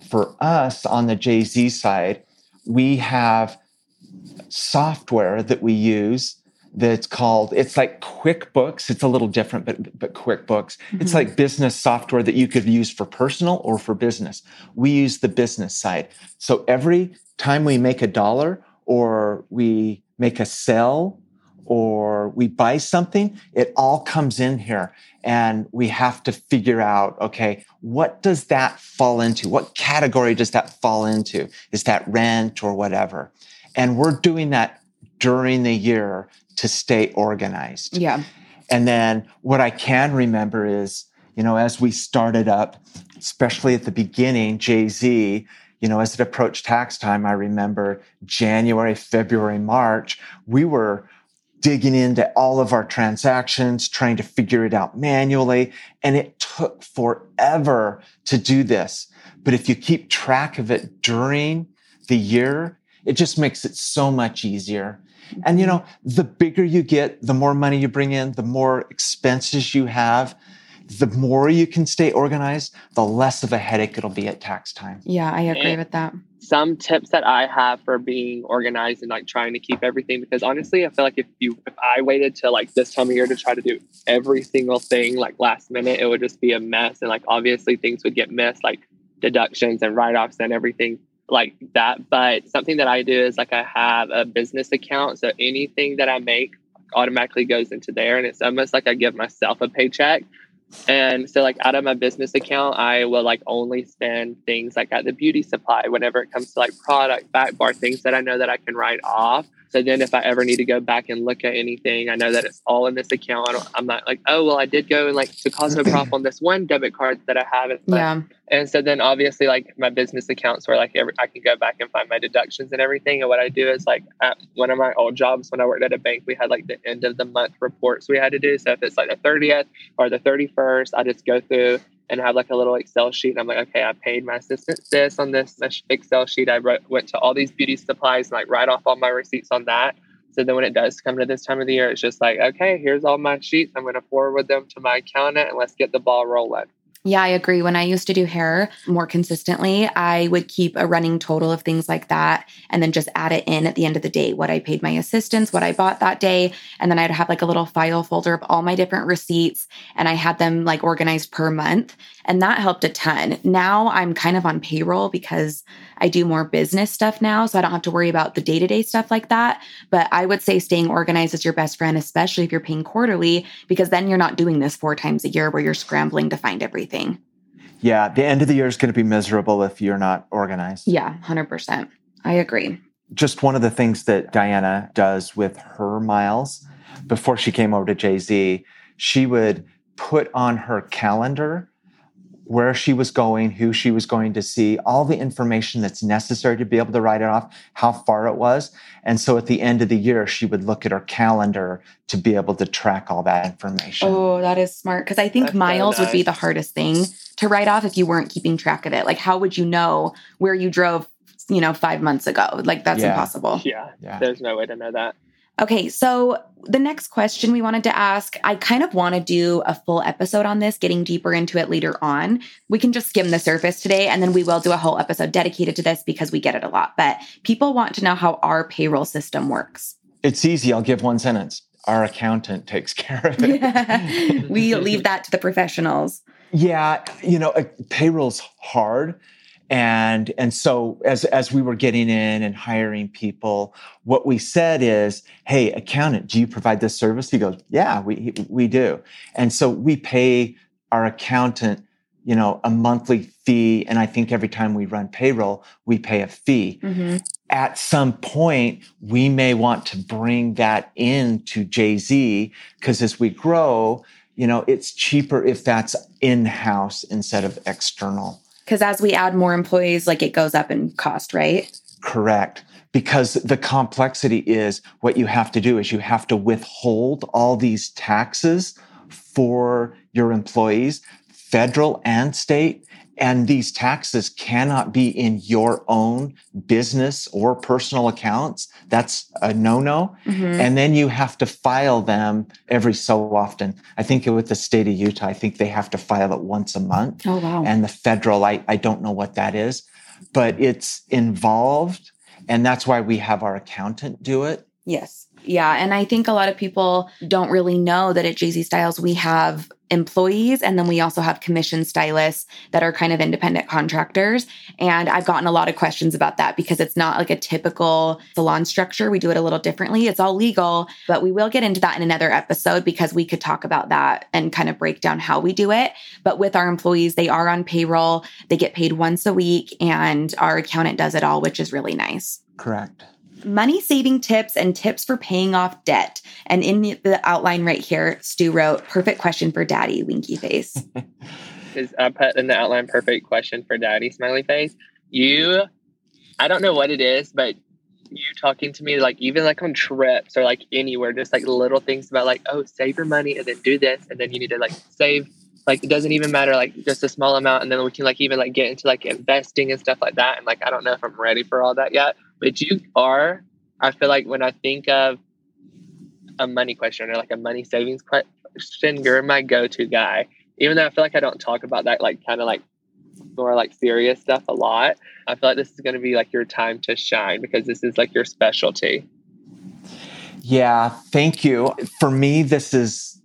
for us on the Jay-Z side, we have software that we use that's called, it's like QuickBooks. It's a little different, but but QuickBooks. Mm-hmm. It's like business software that you could use for personal or for business. We use the business side. So every time we make a dollar or we make a sale or we buy something, it all comes in here. And we have to figure out, okay, what does that fall into? What category does that fall into? Is that rent or whatever? And we're doing that during the year to stay organized. Yeah. And then what I can remember is, you know, as we started up, especially at the beginning, Jay-Z, you know, as it approached tax time, I remember January, February, March, we were digging into all of our transactions, trying to figure it out manually. And it took forever to do this. But if you keep track of it during the year, it just makes it so much easier. And, you know, the bigger you get, the more money you bring in, the more expenses you have, the more you can stay organized, the less of a headache it'll be at tax time. Yeah, I agree and with that. Some tips that I have for being organized and like trying to keep everything, because honestly, I feel like if you, if I waited till like this time of year to try to do every single thing, like last minute, it would just be a mess. And like, obviously things would get missed, like deductions and write-offs and everything like that. But something that I do is like I have a business account. So anything that I make automatically goes into there. And it's almost like I give myself a paycheck. And so like out of my business account, I will like only spend things like at the beauty supply whenever it comes to like product, back bar, things that I know that I can write off. So then if I ever need to go back and look at anything, I know that it's all in this account. I don't, I'm not like, oh, well, I did go and like to CosmoProf on this one debit card that I have. But, yeah. And so then obviously like my business accounts where like every, I can go back and find my deductions and everything. And what I do is like at one of my old jobs, when I worked at a bank, we had like the end of the month reports we had to do. So if it's like the thirtieth or the thirty-first, I just go through and have like a little Excel sheet. And I'm like, okay, I paid my assistant this on this Excel sheet. I wrote, went to all these beauty supplies and like write off all my receipts on that. So then when it does come to this time of the year, it's just like, okay, here's all my sheets. I'm going to forward them to my accountant and let's get the ball rolling. Yeah, I agree. When I used to do hair more consistently, I would keep a running total of things like that and then just add it in at the end of the day, what I paid my assistants, what I bought that day. And then I'd have like a little file folder of all my different receipts and I had them like organized per month. And that helped a ton. Now I'm kind of on payroll because I do more business stuff now. So I don't have to worry about the day-to-day stuff like that. But I would say staying organized is your best friend, especially if you're paying quarterly, because then you're not doing this four times a year where you're scrambling to find everything. Thing. Yeah, the end of the year is going to be miserable if you're not organized. Yeah, one hundred percent. I agree. Just one of the things that Diana does with her miles, before she came over to Jay-Z, she would put on her calendar where she was going, who she was going to see, all the information that's necessary to be able to write it off, how far it was. And so at the end of the year, she would look at her calendar to be able to track all that information. Oh, that is smart. Because I think that's miles so nice. Would be the hardest thing to write off if you weren't keeping track of it? Like, how would you know where you drove, you know, five months ago? Like, that's yeah. impossible. Yeah. yeah. There's no way to know that. Okay. So the next question we wanted to ask, I kind of want to do a full episode on this, getting deeper into it later on. We can just skim the surface today, and then we will do a whole episode dedicated to this because we get it a lot. But people want to know how our payroll system works. It's easy. I'll give one sentence. Our accountant takes care of it. Yeah. We leave that to the professionals. Yeah. You know, payroll's hard. And and so as as we were getting in and hiring people, what we said is, hey, accountant, do you provide this service? He goes, yeah, we we do. And so we pay our accountant, you know, a monthly fee. And I think every time we run payroll, we pay a fee. Mm-hmm. At some point, we may want to bring that into Jay-Z because as we grow, you know, it's cheaper if that's in-house instead of external. Because as we add more employees, like it goes up in cost, right? Correct. Because the complexity is what you have to do is you have to withhold all these taxes for your employees, federal and state. And these taxes cannot be in your own business or personal accounts. That's a no-no. Mm-hmm. And then you have to file them every so often. I think with the state of Utah, I think they have to file it once a month. Oh, wow. And the federal, I, I don't know what that is, but it's involved. And that's why we have our accountant do it. Yes. Yeah. And I think a lot of people don't really know that at Jay-Z Styles, we have employees. And then we also have commission stylists that are kind of independent contractors. And I've gotten a lot of questions about that because it's not like a typical salon structure. We do it a little differently. It's all legal, but we will get into that in another episode because we could talk about that and kind of break down how we do it. But with our employees, they are on payroll. They get paid once a week and our accountant does it all, which is really nice. Correct. Money saving tips and tips for paying off debt. And in the outline right here, Stu wrote, perfect question for daddy, winky face. I put in the outline, perfect question for daddy, smiley face. You, I don't know what it is, but you talking to me, like even like on trips or like anywhere, just like little things about like, oh, save your money and then do this. And then you need to like save, like, it doesn't even matter, like just a small amount. And then we can like even like get into like investing and stuff like that. And like, I don't know if I'm ready for all that yet. But you are, I feel like when I think of a money question or like a money savings question, you're my go-to guy. Even though I feel like I don't talk about that, like kind of like more like serious stuff a lot. I feel like this is going to be like your time to shine because this is like your specialty. Yeah, thank you. For me, this is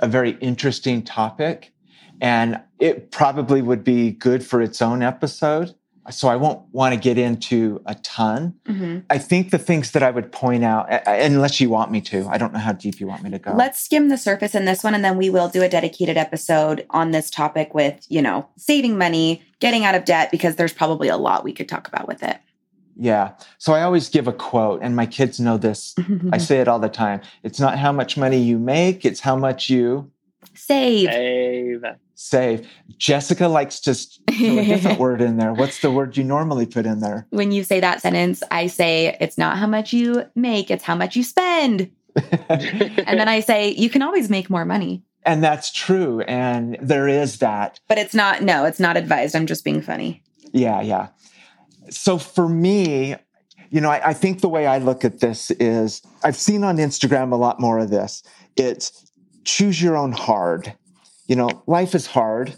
a very interesting topic and it probably would be good for its own episode. So I won't want to get into a ton. Mm-hmm. I think the things that I would point out, unless you want me to, I don't know how deep you want me to go. Let's skim the surface in this one. And then we will do a dedicated episode on this topic with, you know, saving money, getting out of debt, because there's probably a lot we could talk about with it. Yeah. So I always give a quote and my kids know this. I say it all the time. It's not how much money you make. It's how much you save. Save. Save. Jessica likes to throw a different word in there. What's the word you normally put in there? When you say that sentence, I say, it's not how much you make, it's how much you spend. And then I say, you can always make more money. And that's true. And there is that. But it's not, no, it's not advised. I'm just being funny. Yeah, yeah. So for me, you know, I, I think the way I look at this is, I've seen on Instagram a lot more of this. It's choose your own hard. You know, life is hard.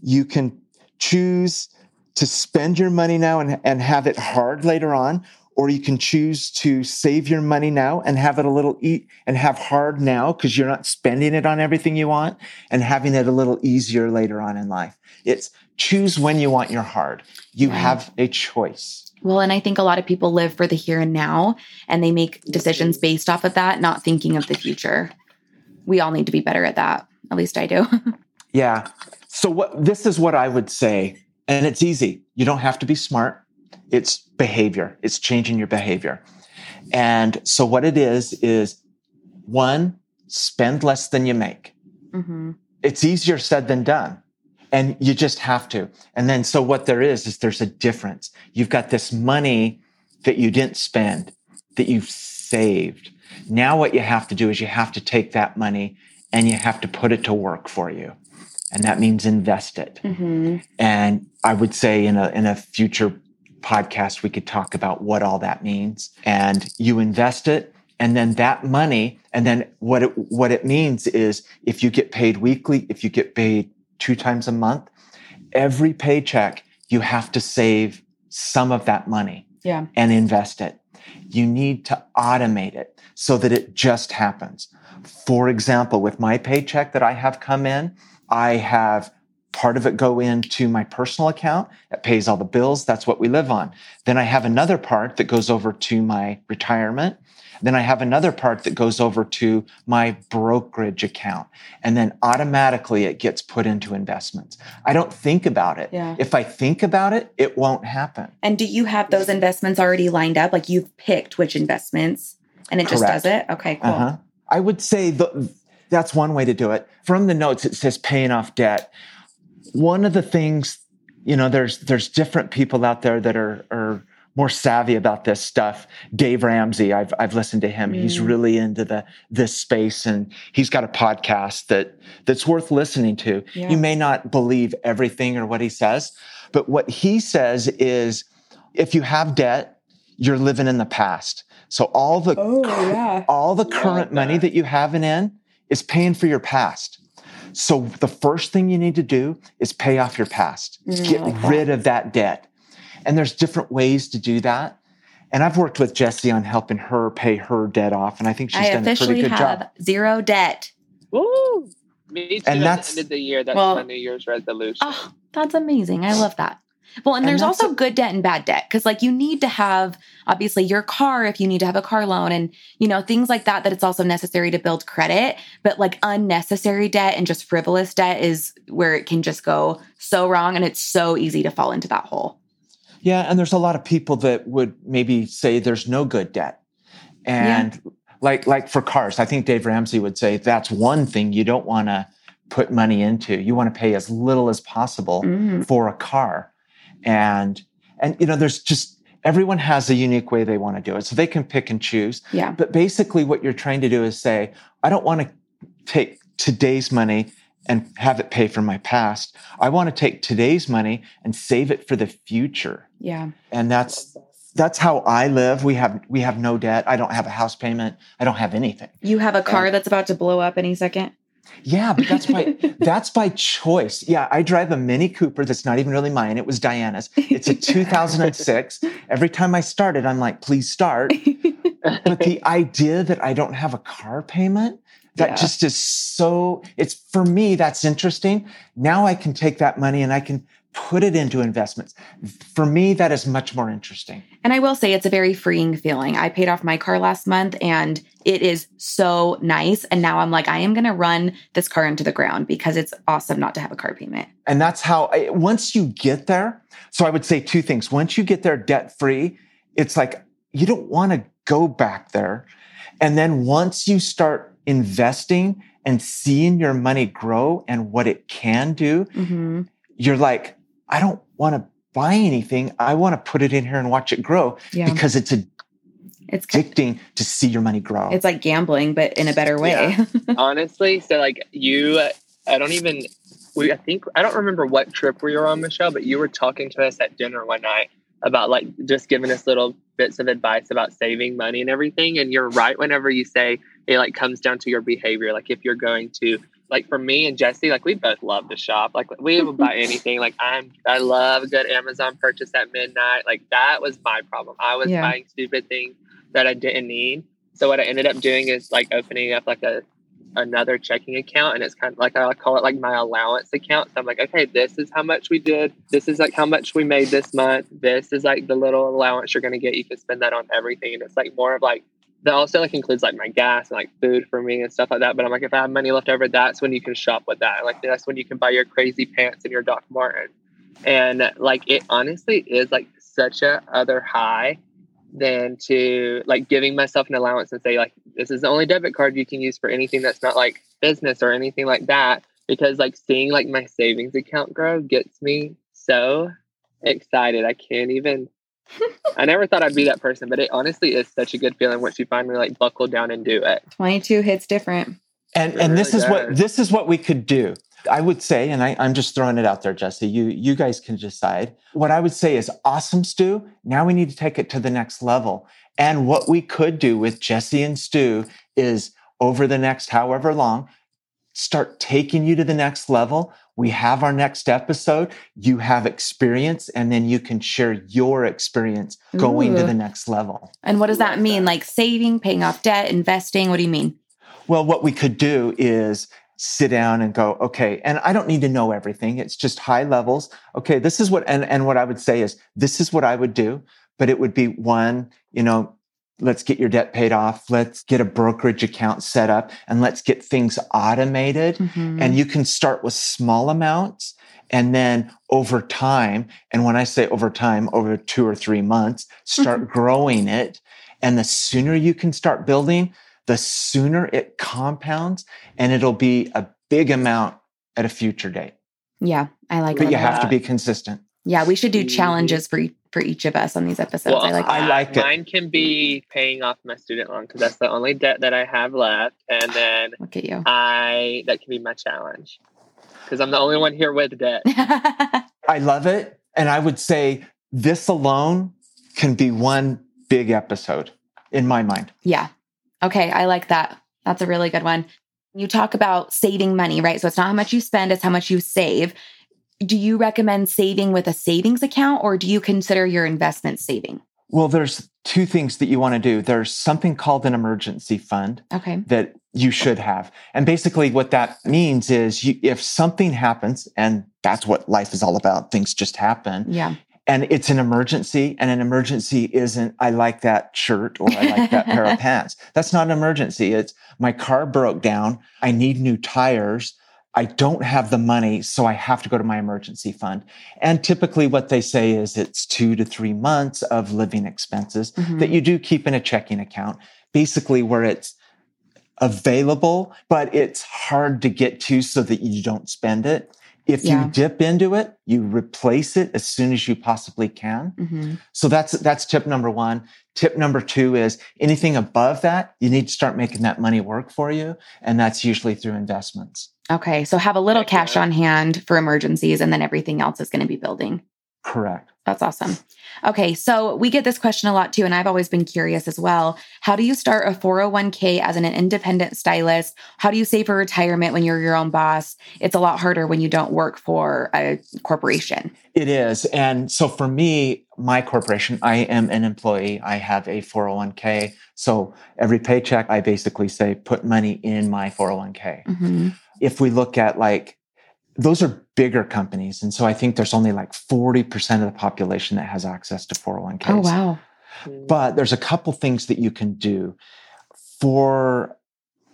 You can choose to spend your money now and, and have it hard later on, or you can choose to save your money now and have it a little eat and have hard now because you're not spending it on everything you want and having it a little easier later on in life. It's choose when you want your hard. You right. have a choice. Well, and I think a lot of people live for the here and now, and they make decisions based off of that, not thinking of the future. We all need to be better at that. At least I do. Yeah. So what this is what I would say, and it's easy. You don't have to be smart. It's behavior. It's changing your behavior. And so what it is, is one, spend less than you make. Mm-hmm. It's easier said than done. And you just have to. And then so what there is, is there's a difference. You've got this money that you didn't spend, that you've saved. Now what you have to do is you have to take that money and you have to put it to work for you. and that means invest it. Mm-hmm. And I would say in a in a future podcast, we could talk about what all that means. And you invest it, and then that money, and then what it, what it means is if you get paid weekly, if you get paid two times a month, every paycheck, you have to save some of that money yeah. and invest it. You need to automate it so that it just happens. For example, with my paycheck that I have come in, I have part of it go into my personal account that pays all the bills. That's what we live on. Then I have another part that goes over to my retirement. Then I have another part that goes over to my brokerage account. And then automatically it gets put into investments. I don't think about it. Yeah. If I think about it, it won't happen. And do you have those investments already lined up? Like you've picked which investments and it Correct. Just does it? Okay, cool. Uh-huh. I would say the... That's one way to do it. From the notes, it says paying off debt. One of the things, you know, there's there's different people out there that are are more savvy about this stuff. Dave Ramsey, I've I've listened to him. Mm. He's really into the this space, and he's got a podcast that that's worth listening to. Yeah. You may not believe everything or what he says, but what he says is, if you have debt, you're living in the past. So all the oh, yeah. all the current yeah, money that you have in in. is paying for your past. So the first thing you need to do is pay off your past. Mm, Get like rid that. of that debt. And there's different ways to do that. And I've worked with Jessie on helping her pay her debt off. And I think she's I done a pretty good job. I officially have zero debt. Woo! Me too. And that's, at the end of the year, that's well, my New Year's resolution. Oh, that's amazing. I love that. Well, and, and there's also a, good debt and bad debt, because like you need to have, obviously, your car if you need to have a car loan and, you know, things like that, that it's also necessary to build credit. But like unnecessary debt and just frivolous debt is where it can just go so wrong. And it's so easy to fall into that hole. Yeah. And there's a lot of people that would maybe say there's no good debt. And yeah. like like for cars, I think Dave Ramsey would say that's one thing you don't want to put money into. You want to pay as little as possible mm. for a car. And, and, you know, there's just, everyone has a unique way they want to do it. So they can pick and choose. Yeah. But basically what you're trying to do is say, I don't want to take today's money and have it pay for my past. I want to take today's money and save it for the future. Yeah. And that's, that's how I live. We have, we have no debt. I don't have a house payment. I don't have anything. You have a car and, that's about to blow up any second. Yeah, but that's by, that's by choice. Yeah, I drive a Mini Cooper that's not even really mine. It was Diana's. It's a two thousand six. Every time I start it, I'm like, please start. But the idea that I don't have a car payment, that yeah. just is so, it's for me, that's interesting. Now I can take that money and I can put it into investments. For me, that is much more interesting. And I will say it's a very freeing feeling. I paid off my car last month and it is so nice. And now I'm like, I am going to run this car into the ground because it's awesome not to have a car payment. And that's how, I, once you get there, so I would say two things. Once you get there debt-free, it's like, you don't want to go back there. And then once you start investing and seeing your money grow and what it can do, mm-hmm. you're like, I don't want to buy anything. I want to put it in here and watch it grow yeah. because it's a It's addicting to see your money grow. It's like gambling, but in a better way. Yeah. Honestly, so like you, I don't even, we, I think, I don't remember what trip we were on, Michelle, but you were talking to us at dinner one night about like just giving us little bits of advice about saving money and everything. And you're right. Whenever you say it like comes down to your behavior, like if you're going to, like for me and Jessie, like we both love to shop. Like we would buy anything. Like I'm, I love a good Amazon purchase at midnight. Like that was my problem. I was yeah. buying stupid things that I didn't need. So what I ended up doing is like opening up like a another checking account, and it's kind of like I call it like my allowance account. So I'm like, okay, this is how much we did. This is like how much we made this month. This is like the little allowance you're going to get. You can spend that on everything, and it's like more of like that also like includes like my gas and like food for me and stuff like that. But I'm like, if I have money left over, that's when you can shop with that. Like that's when you can buy your crazy pants and your Doc Marten. And like it honestly is like such a other high than to like giving myself an allowance and say like, this is the only debit card you can use for anything that's not like business or anything like that. Because like seeing like my savings account grow gets me so excited. I can't even, I never thought I'd be that person, but it honestly is such a good feeling once you finally like buckle down and do it. twenty-two hits different. And, it and really this is does. what, this is what we could do. I would say, and I, I'm just throwing it out there, Jesse, you, you guys can decide. What I would say is awesome, Stu. Now we need to take it to the next level. And what we could do with Jesse and Stu is over the next however long, start taking you to the next level. We have our next episode. You have experience, and then you can share your experience going Ooh. to the next level. And what does that mean? Like saving, paying off debt, investing? What do you mean? Well, what we could do is sit down and go, okay, and I don't need to know everything. It's just high levels. Okay, this is what, and, and what I would say is, this is what I would do, but it would be one, you know, let's get your debt paid off. Let's get a brokerage account set up, and let's get things automated. Mm-hmm. And you can start with small amounts, and then over time, and when I say over time, over two or three months, start mm-hmm. growing it. And the sooner you can start building, the sooner it compounds, and it'll be a big amount at a future date. Yeah, I like that. But you have to be consistent. Yeah, we should do challenges for each, for each of us on these episodes. Well, I like that. I like it. Mine can be paying off my student loan, because that's the only debt that I have left. And then look at you. I that can be my challenge, because I'm the only one here with debt. I love it. And I would say this alone can be one big episode in my mind. Yeah. Okay, I like that. That's a really good one. You talk about saving money, right? So it's not how much you spend, it's how much you save. Do you recommend saving with a savings account, or do you consider your investment saving? Well, there's two things that you want to do. There's something called an emergency fund okay. that you should have. And basically what that means is you, if something happens, and that's what life is all about, things just happen. Yeah. And it's an emergency, and an emergency isn't, I like that shirt, or I like that pair of pants. That's not an emergency. It's my car broke down. I need new tires. I don't have the money, so I have to go to my emergency fund. And typically what they say is it's two to three months of living expenses mm-hmm. that you do keep in a checking account, basically where it's available, but it's hard to get to so that you don't spend it. If yeah. you dip into it, you replace it as soon as you possibly can. Mm-hmm. So that's that's tip number one. Tip number two is anything above that, you need to start making that money work for you. And that's usually through investments. Okay. So have a little cash on hand for emergencies, and then everything else is going to be building. Correct. That's awesome. Okay. So we get this question a lot too, and I've always been curious as well. How do you start a four oh one k as an independent stylist? How do you save for retirement when you're your own boss? It's a lot harder when you don't work for a corporation. It is. And so for me, my corporation, I am an employee. I have a four oh one k. So every paycheck, I basically say, put money in my four oh one k. Mm-hmm. If we look at like, those are bigger companies. And so I think there's only like forty percent of the population that has access to four oh one k's. Oh, wow. But there's a couple things that you can do. For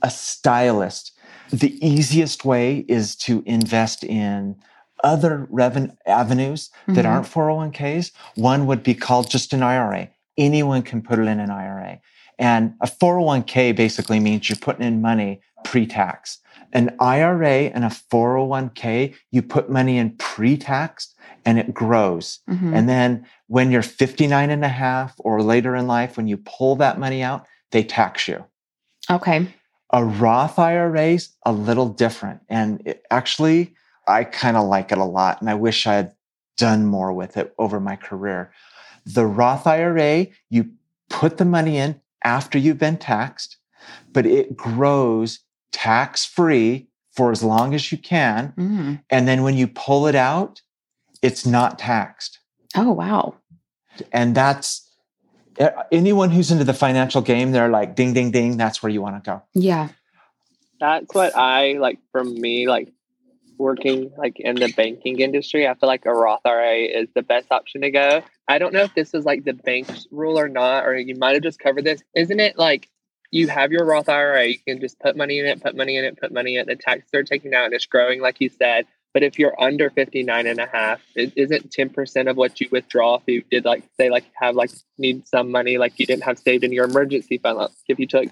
a stylist, the easiest way is to invest in other revenue avenues mm-hmm. that aren't four oh one k's. One would be called just an I R A. Anyone can put it in an I R A. And a four oh one k basically means you're putting in money pre-tax. An I R A and a four oh one k, you put money in pre-tax and it grows. Mm-hmm. And then when you're fifty-nine and a half or later in life, when you pull that money out, they tax you. Okay. A Roth I R A's a little different. And it, actually, I kind of like it a lot. And I wish I had done more with it over my career. The Roth I R A, you put the money in after you've been taxed, but it grows tax-free for as long as you can. Mm. And then when you pull it out, it's not taxed. Oh, wow. And that's, anyone who's into the financial game, they're like, ding, ding, ding, that's where you want to go. Yeah. That's what I, like, for me, like, working, like, in the banking industry, I feel like a Roth I R A is the best option to go. I don't know if this is, like, the bank's rule or not, or you might have just covered this. Isn't it, like, you have your Roth I R A, you can just put money in it, put money in it, put money in it. The taxes are taking out and it's growing, like you said. But if you're under fifty-nine and a half, it isn't ten percent of what you withdraw if you did, like, say, like, have, like, need some money, like you didn't have saved in your emergency fund. Like if you took,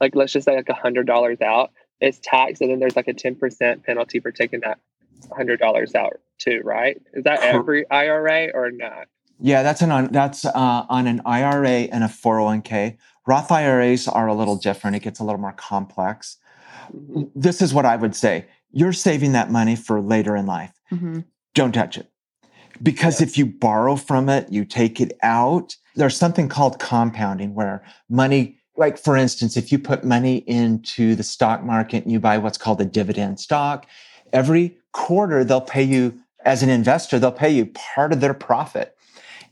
like, let's just say, like, one hundred dollars out, it's taxed. And then there's, like, a ten percent penalty for taking that one hundred dollars out too, right? Is that every I R A or not? Yeah, that's an on, that's uh, on an I R A and a four oh one k. Roth I R As are a little different. It gets a little more complex. This is what I would say. you're saving that money for later in life. Mm-hmm. Don't touch it. Because yeah. if you borrow from it, you take it out. There's something called compounding where money, like for instance, if you put money into the stock market and you buy what's called a dividend stock, every quarter they'll pay you, as an investor, they'll pay you part of their profit.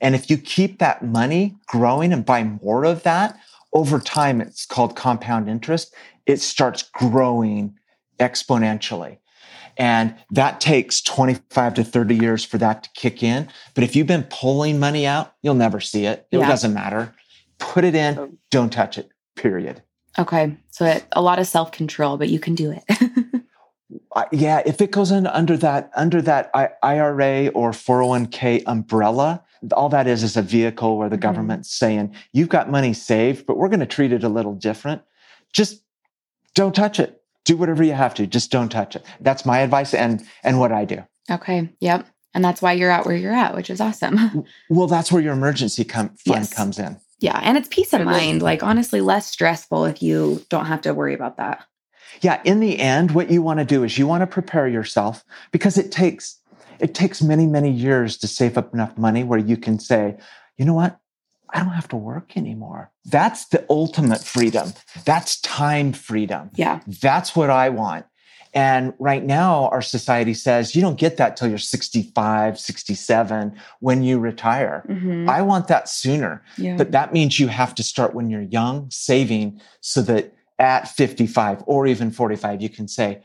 And if you keep that money growing and buy more of that, over time, it's called compound interest. It starts growing exponentially. And that takes twenty-five to thirty years for that to kick in. But if you've been pulling money out, you'll never see it. It yeah. doesn't matter. Put it in, don't touch it, period. Okay. So it, a lot of self-control, but you can do it. uh, yeah. If it goes in under that, under that I- IRA or four oh one k umbrella, all that is is a vehicle where the government's mm-hmm. saying, you've got money saved, but we're going to treat it a little different. Just don't touch it. Do whatever you have to. Just don't touch it. That's my advice and and what I do. Okay. Yep. And that's why you're at where you're at, which is awesome. Well, that's where your emergency com- fund yes. comes in. Yeah. And it's peace of mind. Like, honestly, less stressful if you don't have to worry about that. Yeah. In the end, what you want to do is you want to prepare yourself because it takes... It takes many, many years to save up enough money where you can say, you know what? I don't have to work anymore. That's the ultimate freedom. That's time freedom. Yeah. That's what I want. And right now, our society says you don't get that till you're sixty-five, sixty-seven when you retire. Mm-hmm. I want that sooner. Yeah. But that means you have to start when you're young, saving so that at fifty-five or even forty-five, you can say,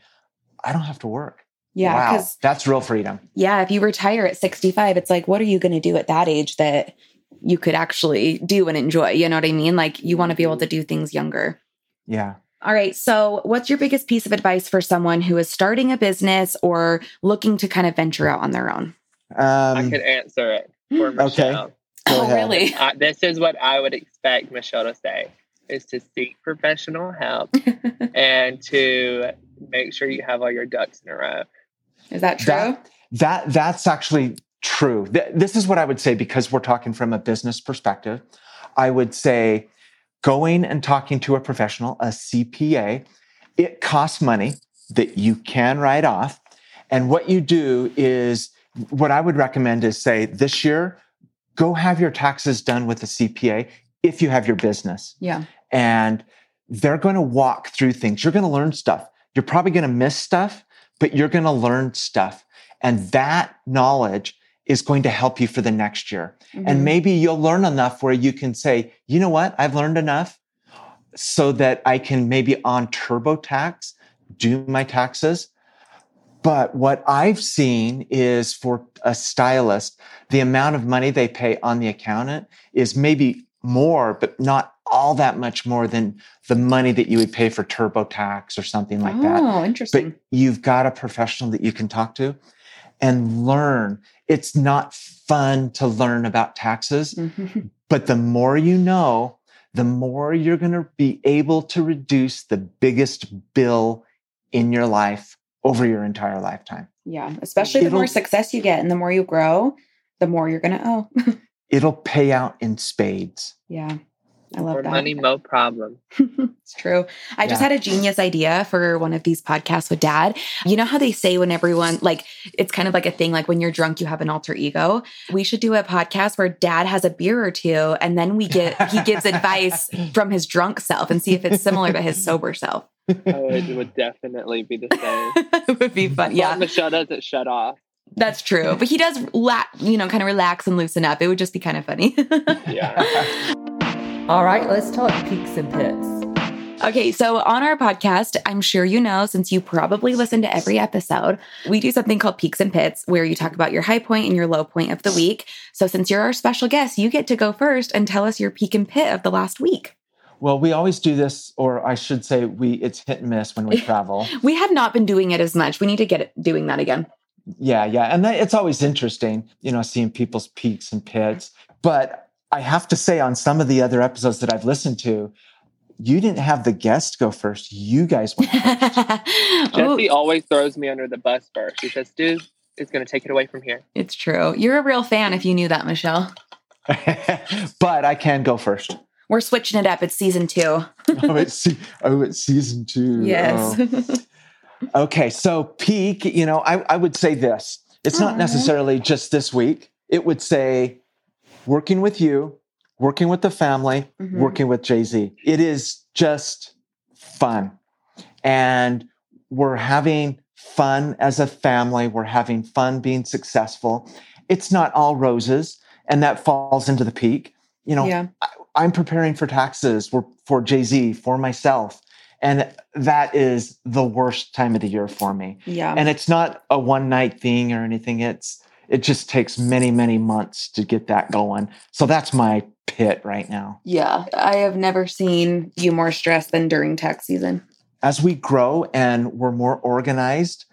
I don't have to work. Yeah. Wow, that's real freedom. Yeah. If you retire at sixty-five, it's like, what are you going to do at that age that you could actually do and enjoy? You know what I mean? Like, you want to be able to do things younger. Yeah. All right. So what's your biggest piece of advice for someone who is starting a business or looking to kind of venture out on their own? Um, I could answer it for Michelle. Okay. Oh, really? I, this is what I would expect Michelle to say, is to seek professional help and to make sure you have all your ducks in a row. Is that true? That, that that's actually true. Th- this is what I would say, because we're talking from a business perspective. I would say going and talking to a professional, a C P A, it costs money that you can write off. And what you do is, what I would recommend is say, this year, go have your taxes done with a C P A if you have your business. Yeah. And they're going to walk through things. You're going to learn stuff. You're probably going to miss stuff, but you're going to learn stuff. And that knowledge is going to help you for the next year. Mm-hmm. And maybe you'll learn enough where you can say, you know what? I've learned enough so that I can maybe on TurboTax do my taxes. But what I've seen is for a stylist, the amount of money they pay on the accountant is maybe more, but not all that much more than the money that you would pay for TurboTax or something like oh, that. Oh, interesting. But you've got a professional that you can talk to and learn. It's not fun to learn about taxes, mm-hmm. but the more you know, the more you're going to be able to reduce the biggest bill in your life over your entire lifetime. Yeah. Especially the it'll, more success you get and the more you grow, the more you're going to owe. It'll pay out in spades. Yeah. I love more that. Money, mo problem. It's true. I yeah. just had a genius idea for one of these podcasts with Dad. You know how they say when everyone, like, it's kind of like a thing, like when you're drunk, you have an alter ego. We should do a podcast where Dad has a beer or two, and then we get, he gives advice from his drunk self and see if it's similar to his sober self. Oh, it would definitely be the same. It would be fun. Yeah. Well, Michelle doesn't shut off. That's true. But he does, la- you know, kind of relax and loosen up. It would just be kind of funny. Yeah. All right, let's talk peaks and pits. Okay, so on our podcast, I'm sure you know, since you probably listen to every episode, we do something called Peaks and Pits, where you talk about your high point and your low point of the week. So since you're our special guest, you get to go first and tell us your peak and pit of the last week. Well, we always do this, or I should say we it's hit and miss when we travel. We have not been doing it as much. We need to get it, doing that again. Yeah, yeah. And that, it's always interesting, you know, seeing people's peaks and pits. But I have to say, on some of the other episodes that I've listened to, you didn't have the guest go first. You guys went first. Jesse always throws me under the bus first. She says, dude, it's going to take it away from here. It's true. You're a real fan if you knew that, Michelle. But I can go first. We're switching it up. It's season two. oh, it's, oh, it's season two. Yes. Oh. Okay. So peak, you know, I, I would say this. It's not necessarily just this week. It would say working with you, working with the family, mm-hmm. working with Jay-Z. It is just fun. And we're having fun as a family. We're having fun being successful. It's not all roses. And that falls into the peak. You know, yeah. I, I'm preparing for taxes for, for Jay-Z, for myself. And that is the worst time of the year for me. Yeah. And it's not a one night thing or anything. It's, it just takes many, many months to get that going. So that's my pit right now. Yeah. I have never seen you more stressed than during tax season. As we grow and we're more organized,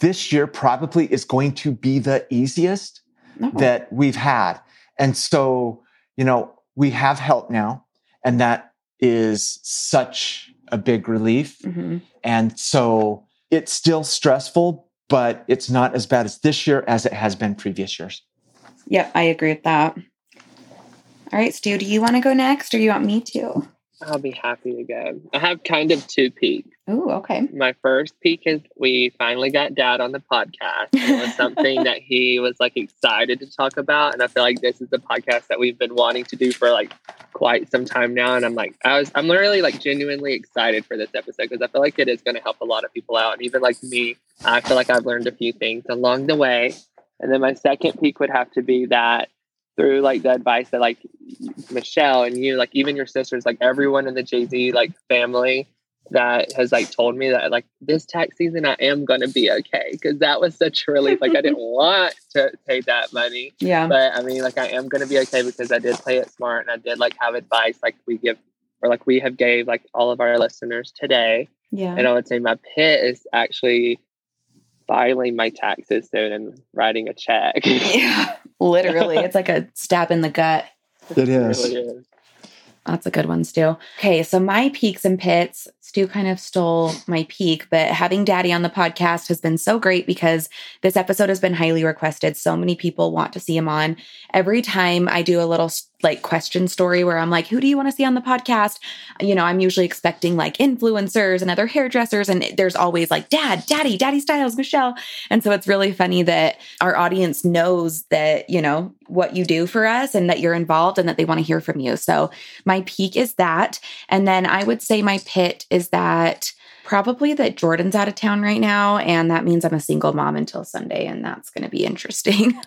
this year probably is going to be the easiest no. that we've had. And so, you know, we have help now, and that is such a big relief. Mm-hmm. And so it's still stressful, but it's not as bad as this year as it has been previous years. Yep, I agree with that. All right, Stu, do you want to go next or you want me to? I'll be happy to go. I have kind of two peaks. Oh, okay. My first peak is we finally got Dad on the podcast. It was something that he was like excited to talk about. And I feel like this is the podcast that we've been wanting to do for like quite some time now. And I'm like, I was, I'm literally like genuinely excited for this episode because I feel like it is going to help a lot of people out. And even like me, I feel like I've learned a few things along the way. And then my second peak would have to be that through like the advice that like Michelle and you, like even your sisters, like everyone in the Jay-Z like family that has like told me that like this tax season, I am going to be okay. Cause that was such a relief. Like I didn't want to pay that money, yeah. but I mean, like I am going to be okay because I did play it smart and I did like have advice. Like we give, or like we have gave like all of our listeners today. Yeah. And I would say my pit is actually filing my taxes soon and writing a check. Yeah, literally. It's like a stab in the gut. It is. It really is. That's a good one, Stu. Okay, so my peaks and pits, Stu kind of stole my peak, but having Daddy on the podcast has been so great because this episode has been highly requested. So many people want to see him on. Every time I do a little like question story where I'm like, who do you want to see on the podcast? You know, I'm usually expecting like influencers and other hairdressers. And there's always like Dad, Daddy, Daddy Styles, Michelle. And so it's really funny that our audience knows that, you know, what you do for us and that you're involved and that they want to hear from you. So my peak is that. And then I would say my pit is that probably that Jordan's out of town right now. And that means I'm a single mom until Sunday. And that's going to be interesting.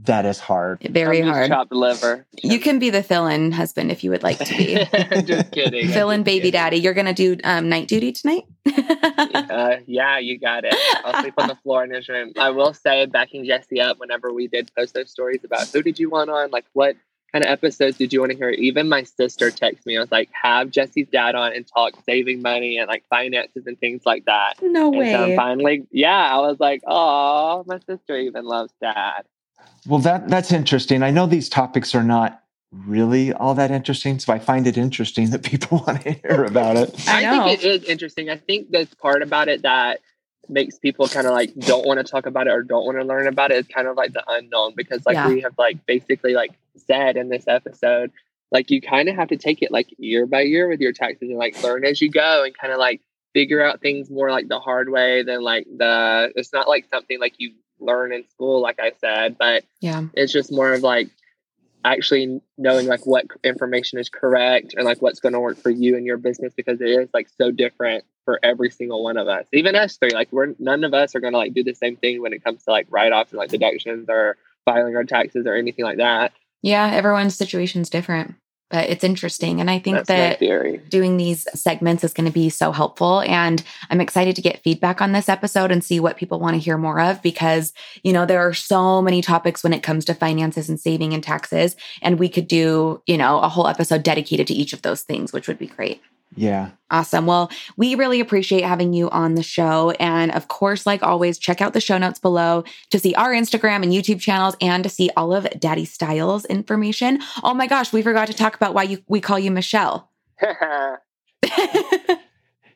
That is hard. Very hard. Chopped liver. You can be the fill-in husband if you would like to be. Just kidding. Fill-in baby daddy. You're going to do um, night duty tonight? uh, yeah, you got it. I'll sleep on the floor in his room. I will say, backing Jesse up, whenever we did post those stories about who did you want on, like what kind of episodes did you want to hear? Even my sister texted me. I was like, have Jesse's dad on and talk saving money and like finances and things like that. No way. And so finally, yeah, I was like, oh, my sister even loves Dad. Well, that that's interesting. I know these topics are not really all that interesting, so I find it interesting that people want to hear about it. I, I think it is interesting. I think this part about it that makes people kind of like don't want to talk about it or don't want to learn about it is kind of like the unknown because like yeah. we have like basically like said in this episode, like you kind of have to take it like year by year with your taxes and like learn as you go and kind of like figure out things more like the hard way than like the, it's not like something like you learn in school, like I said, but yeah, it's just more of like actually knowing like what information is correct and like what's going to work for you and your business because it is like so different for every single one of us, even us three. Like we're none of us are going to like do the same thing when it comes to like write-offs and like deductions or filing our taxes or anything like that. Yeah, everyone's situation's different. But it's interesting. And I think That's that doing these segments is going to be so helpful. And I'm excited to get feedback on this episode and see what people want to hear more of, because, you know, there are so many topics when it comes to finances and saving and taxes. And we could do, you know, a whole episode dedicated to each of those things, which would be great. Yeah. Awesome. Well, we really appreciate having you on the show. And of course, like always, check out the show notes below to see our Instagram and YouTube channels and to see all of Daddy Styles' information. Oh my gosh, we forgot to talk about why you, we call you Michelle.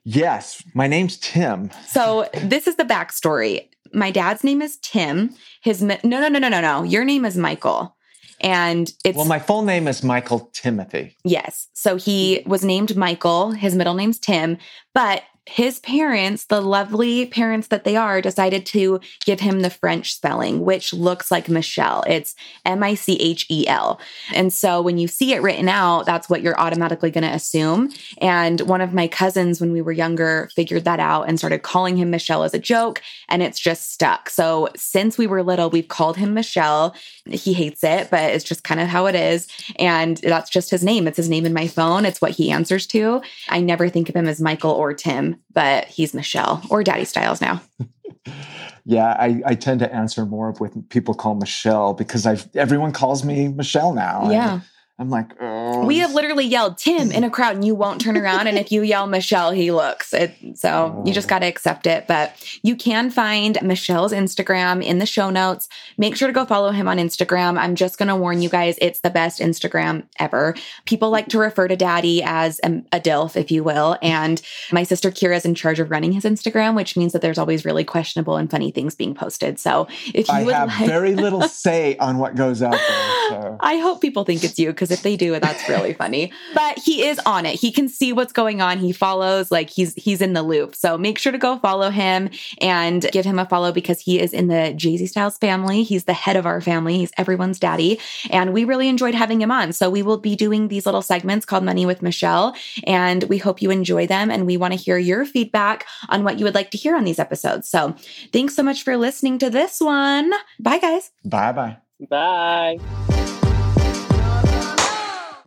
Yes, my name's Tim. So this is the backstory. My dad's name is Tim. His mi- No, no, no, no, no, no. Your name is Michael. And it's well, my full name is Michael Timothy. Yes. So he was named Michael. His middle name's Tim, but his parents, the lovely parents that they are, decided to give him the French spelling, which looks like Michelle. It's M I C H E L. And so when you see it written out, that's what you're automatically going to assume. And one of my cousins, when we were younger, figured that out and started calling him Michelle as a joke, and it's just stuck. So since we were little, we've called him Michelle. He hates it, but it's just kind of how it is. And that's just his name. It's his name in my phone. It's what he answers to. I never think of him as Michael or Tim, but he's Michelle or Daddy Styles now. Yeah, I, I tend to answer more of what people call Michelle because I've everyone calls me Michelle now. Yeah. I'm like, oh. We have literally yelled Tim in a crowd and you won't turn around. And if you yell Michelle, he looks. It, so oh. You just got to accept it. But you can find Michelle's Instagram in the show notes. Make sure to go follow him on Instagram. I'm just going to warn you guys, it's the best Instagram ever. People like to refer to Daddy as a, a DILF, if you will. And my sister Kira is in charge of running his Instagram, which means that there's always really questionable and funny things being posted. So if you I would have like... very little say on what goes out there. So. I hope people think it's you because if they do, that's really funny. But he is on it. He can see what's going on. He follows, like he's he's in the loop. So make sure to go follow him and give him a follow because he is in the Jay-Z Styles family. He's the head of our family. He's everyone's daddy. And we really enjoyed having him on. So we will be doing these little segments called Money with Michelle. And we hope you enjoy them. And we want to hear your feedback on what you would like to hear on these episodes. So thanks so much for listening to this one. Bye, guys. Bye-bye. Bye.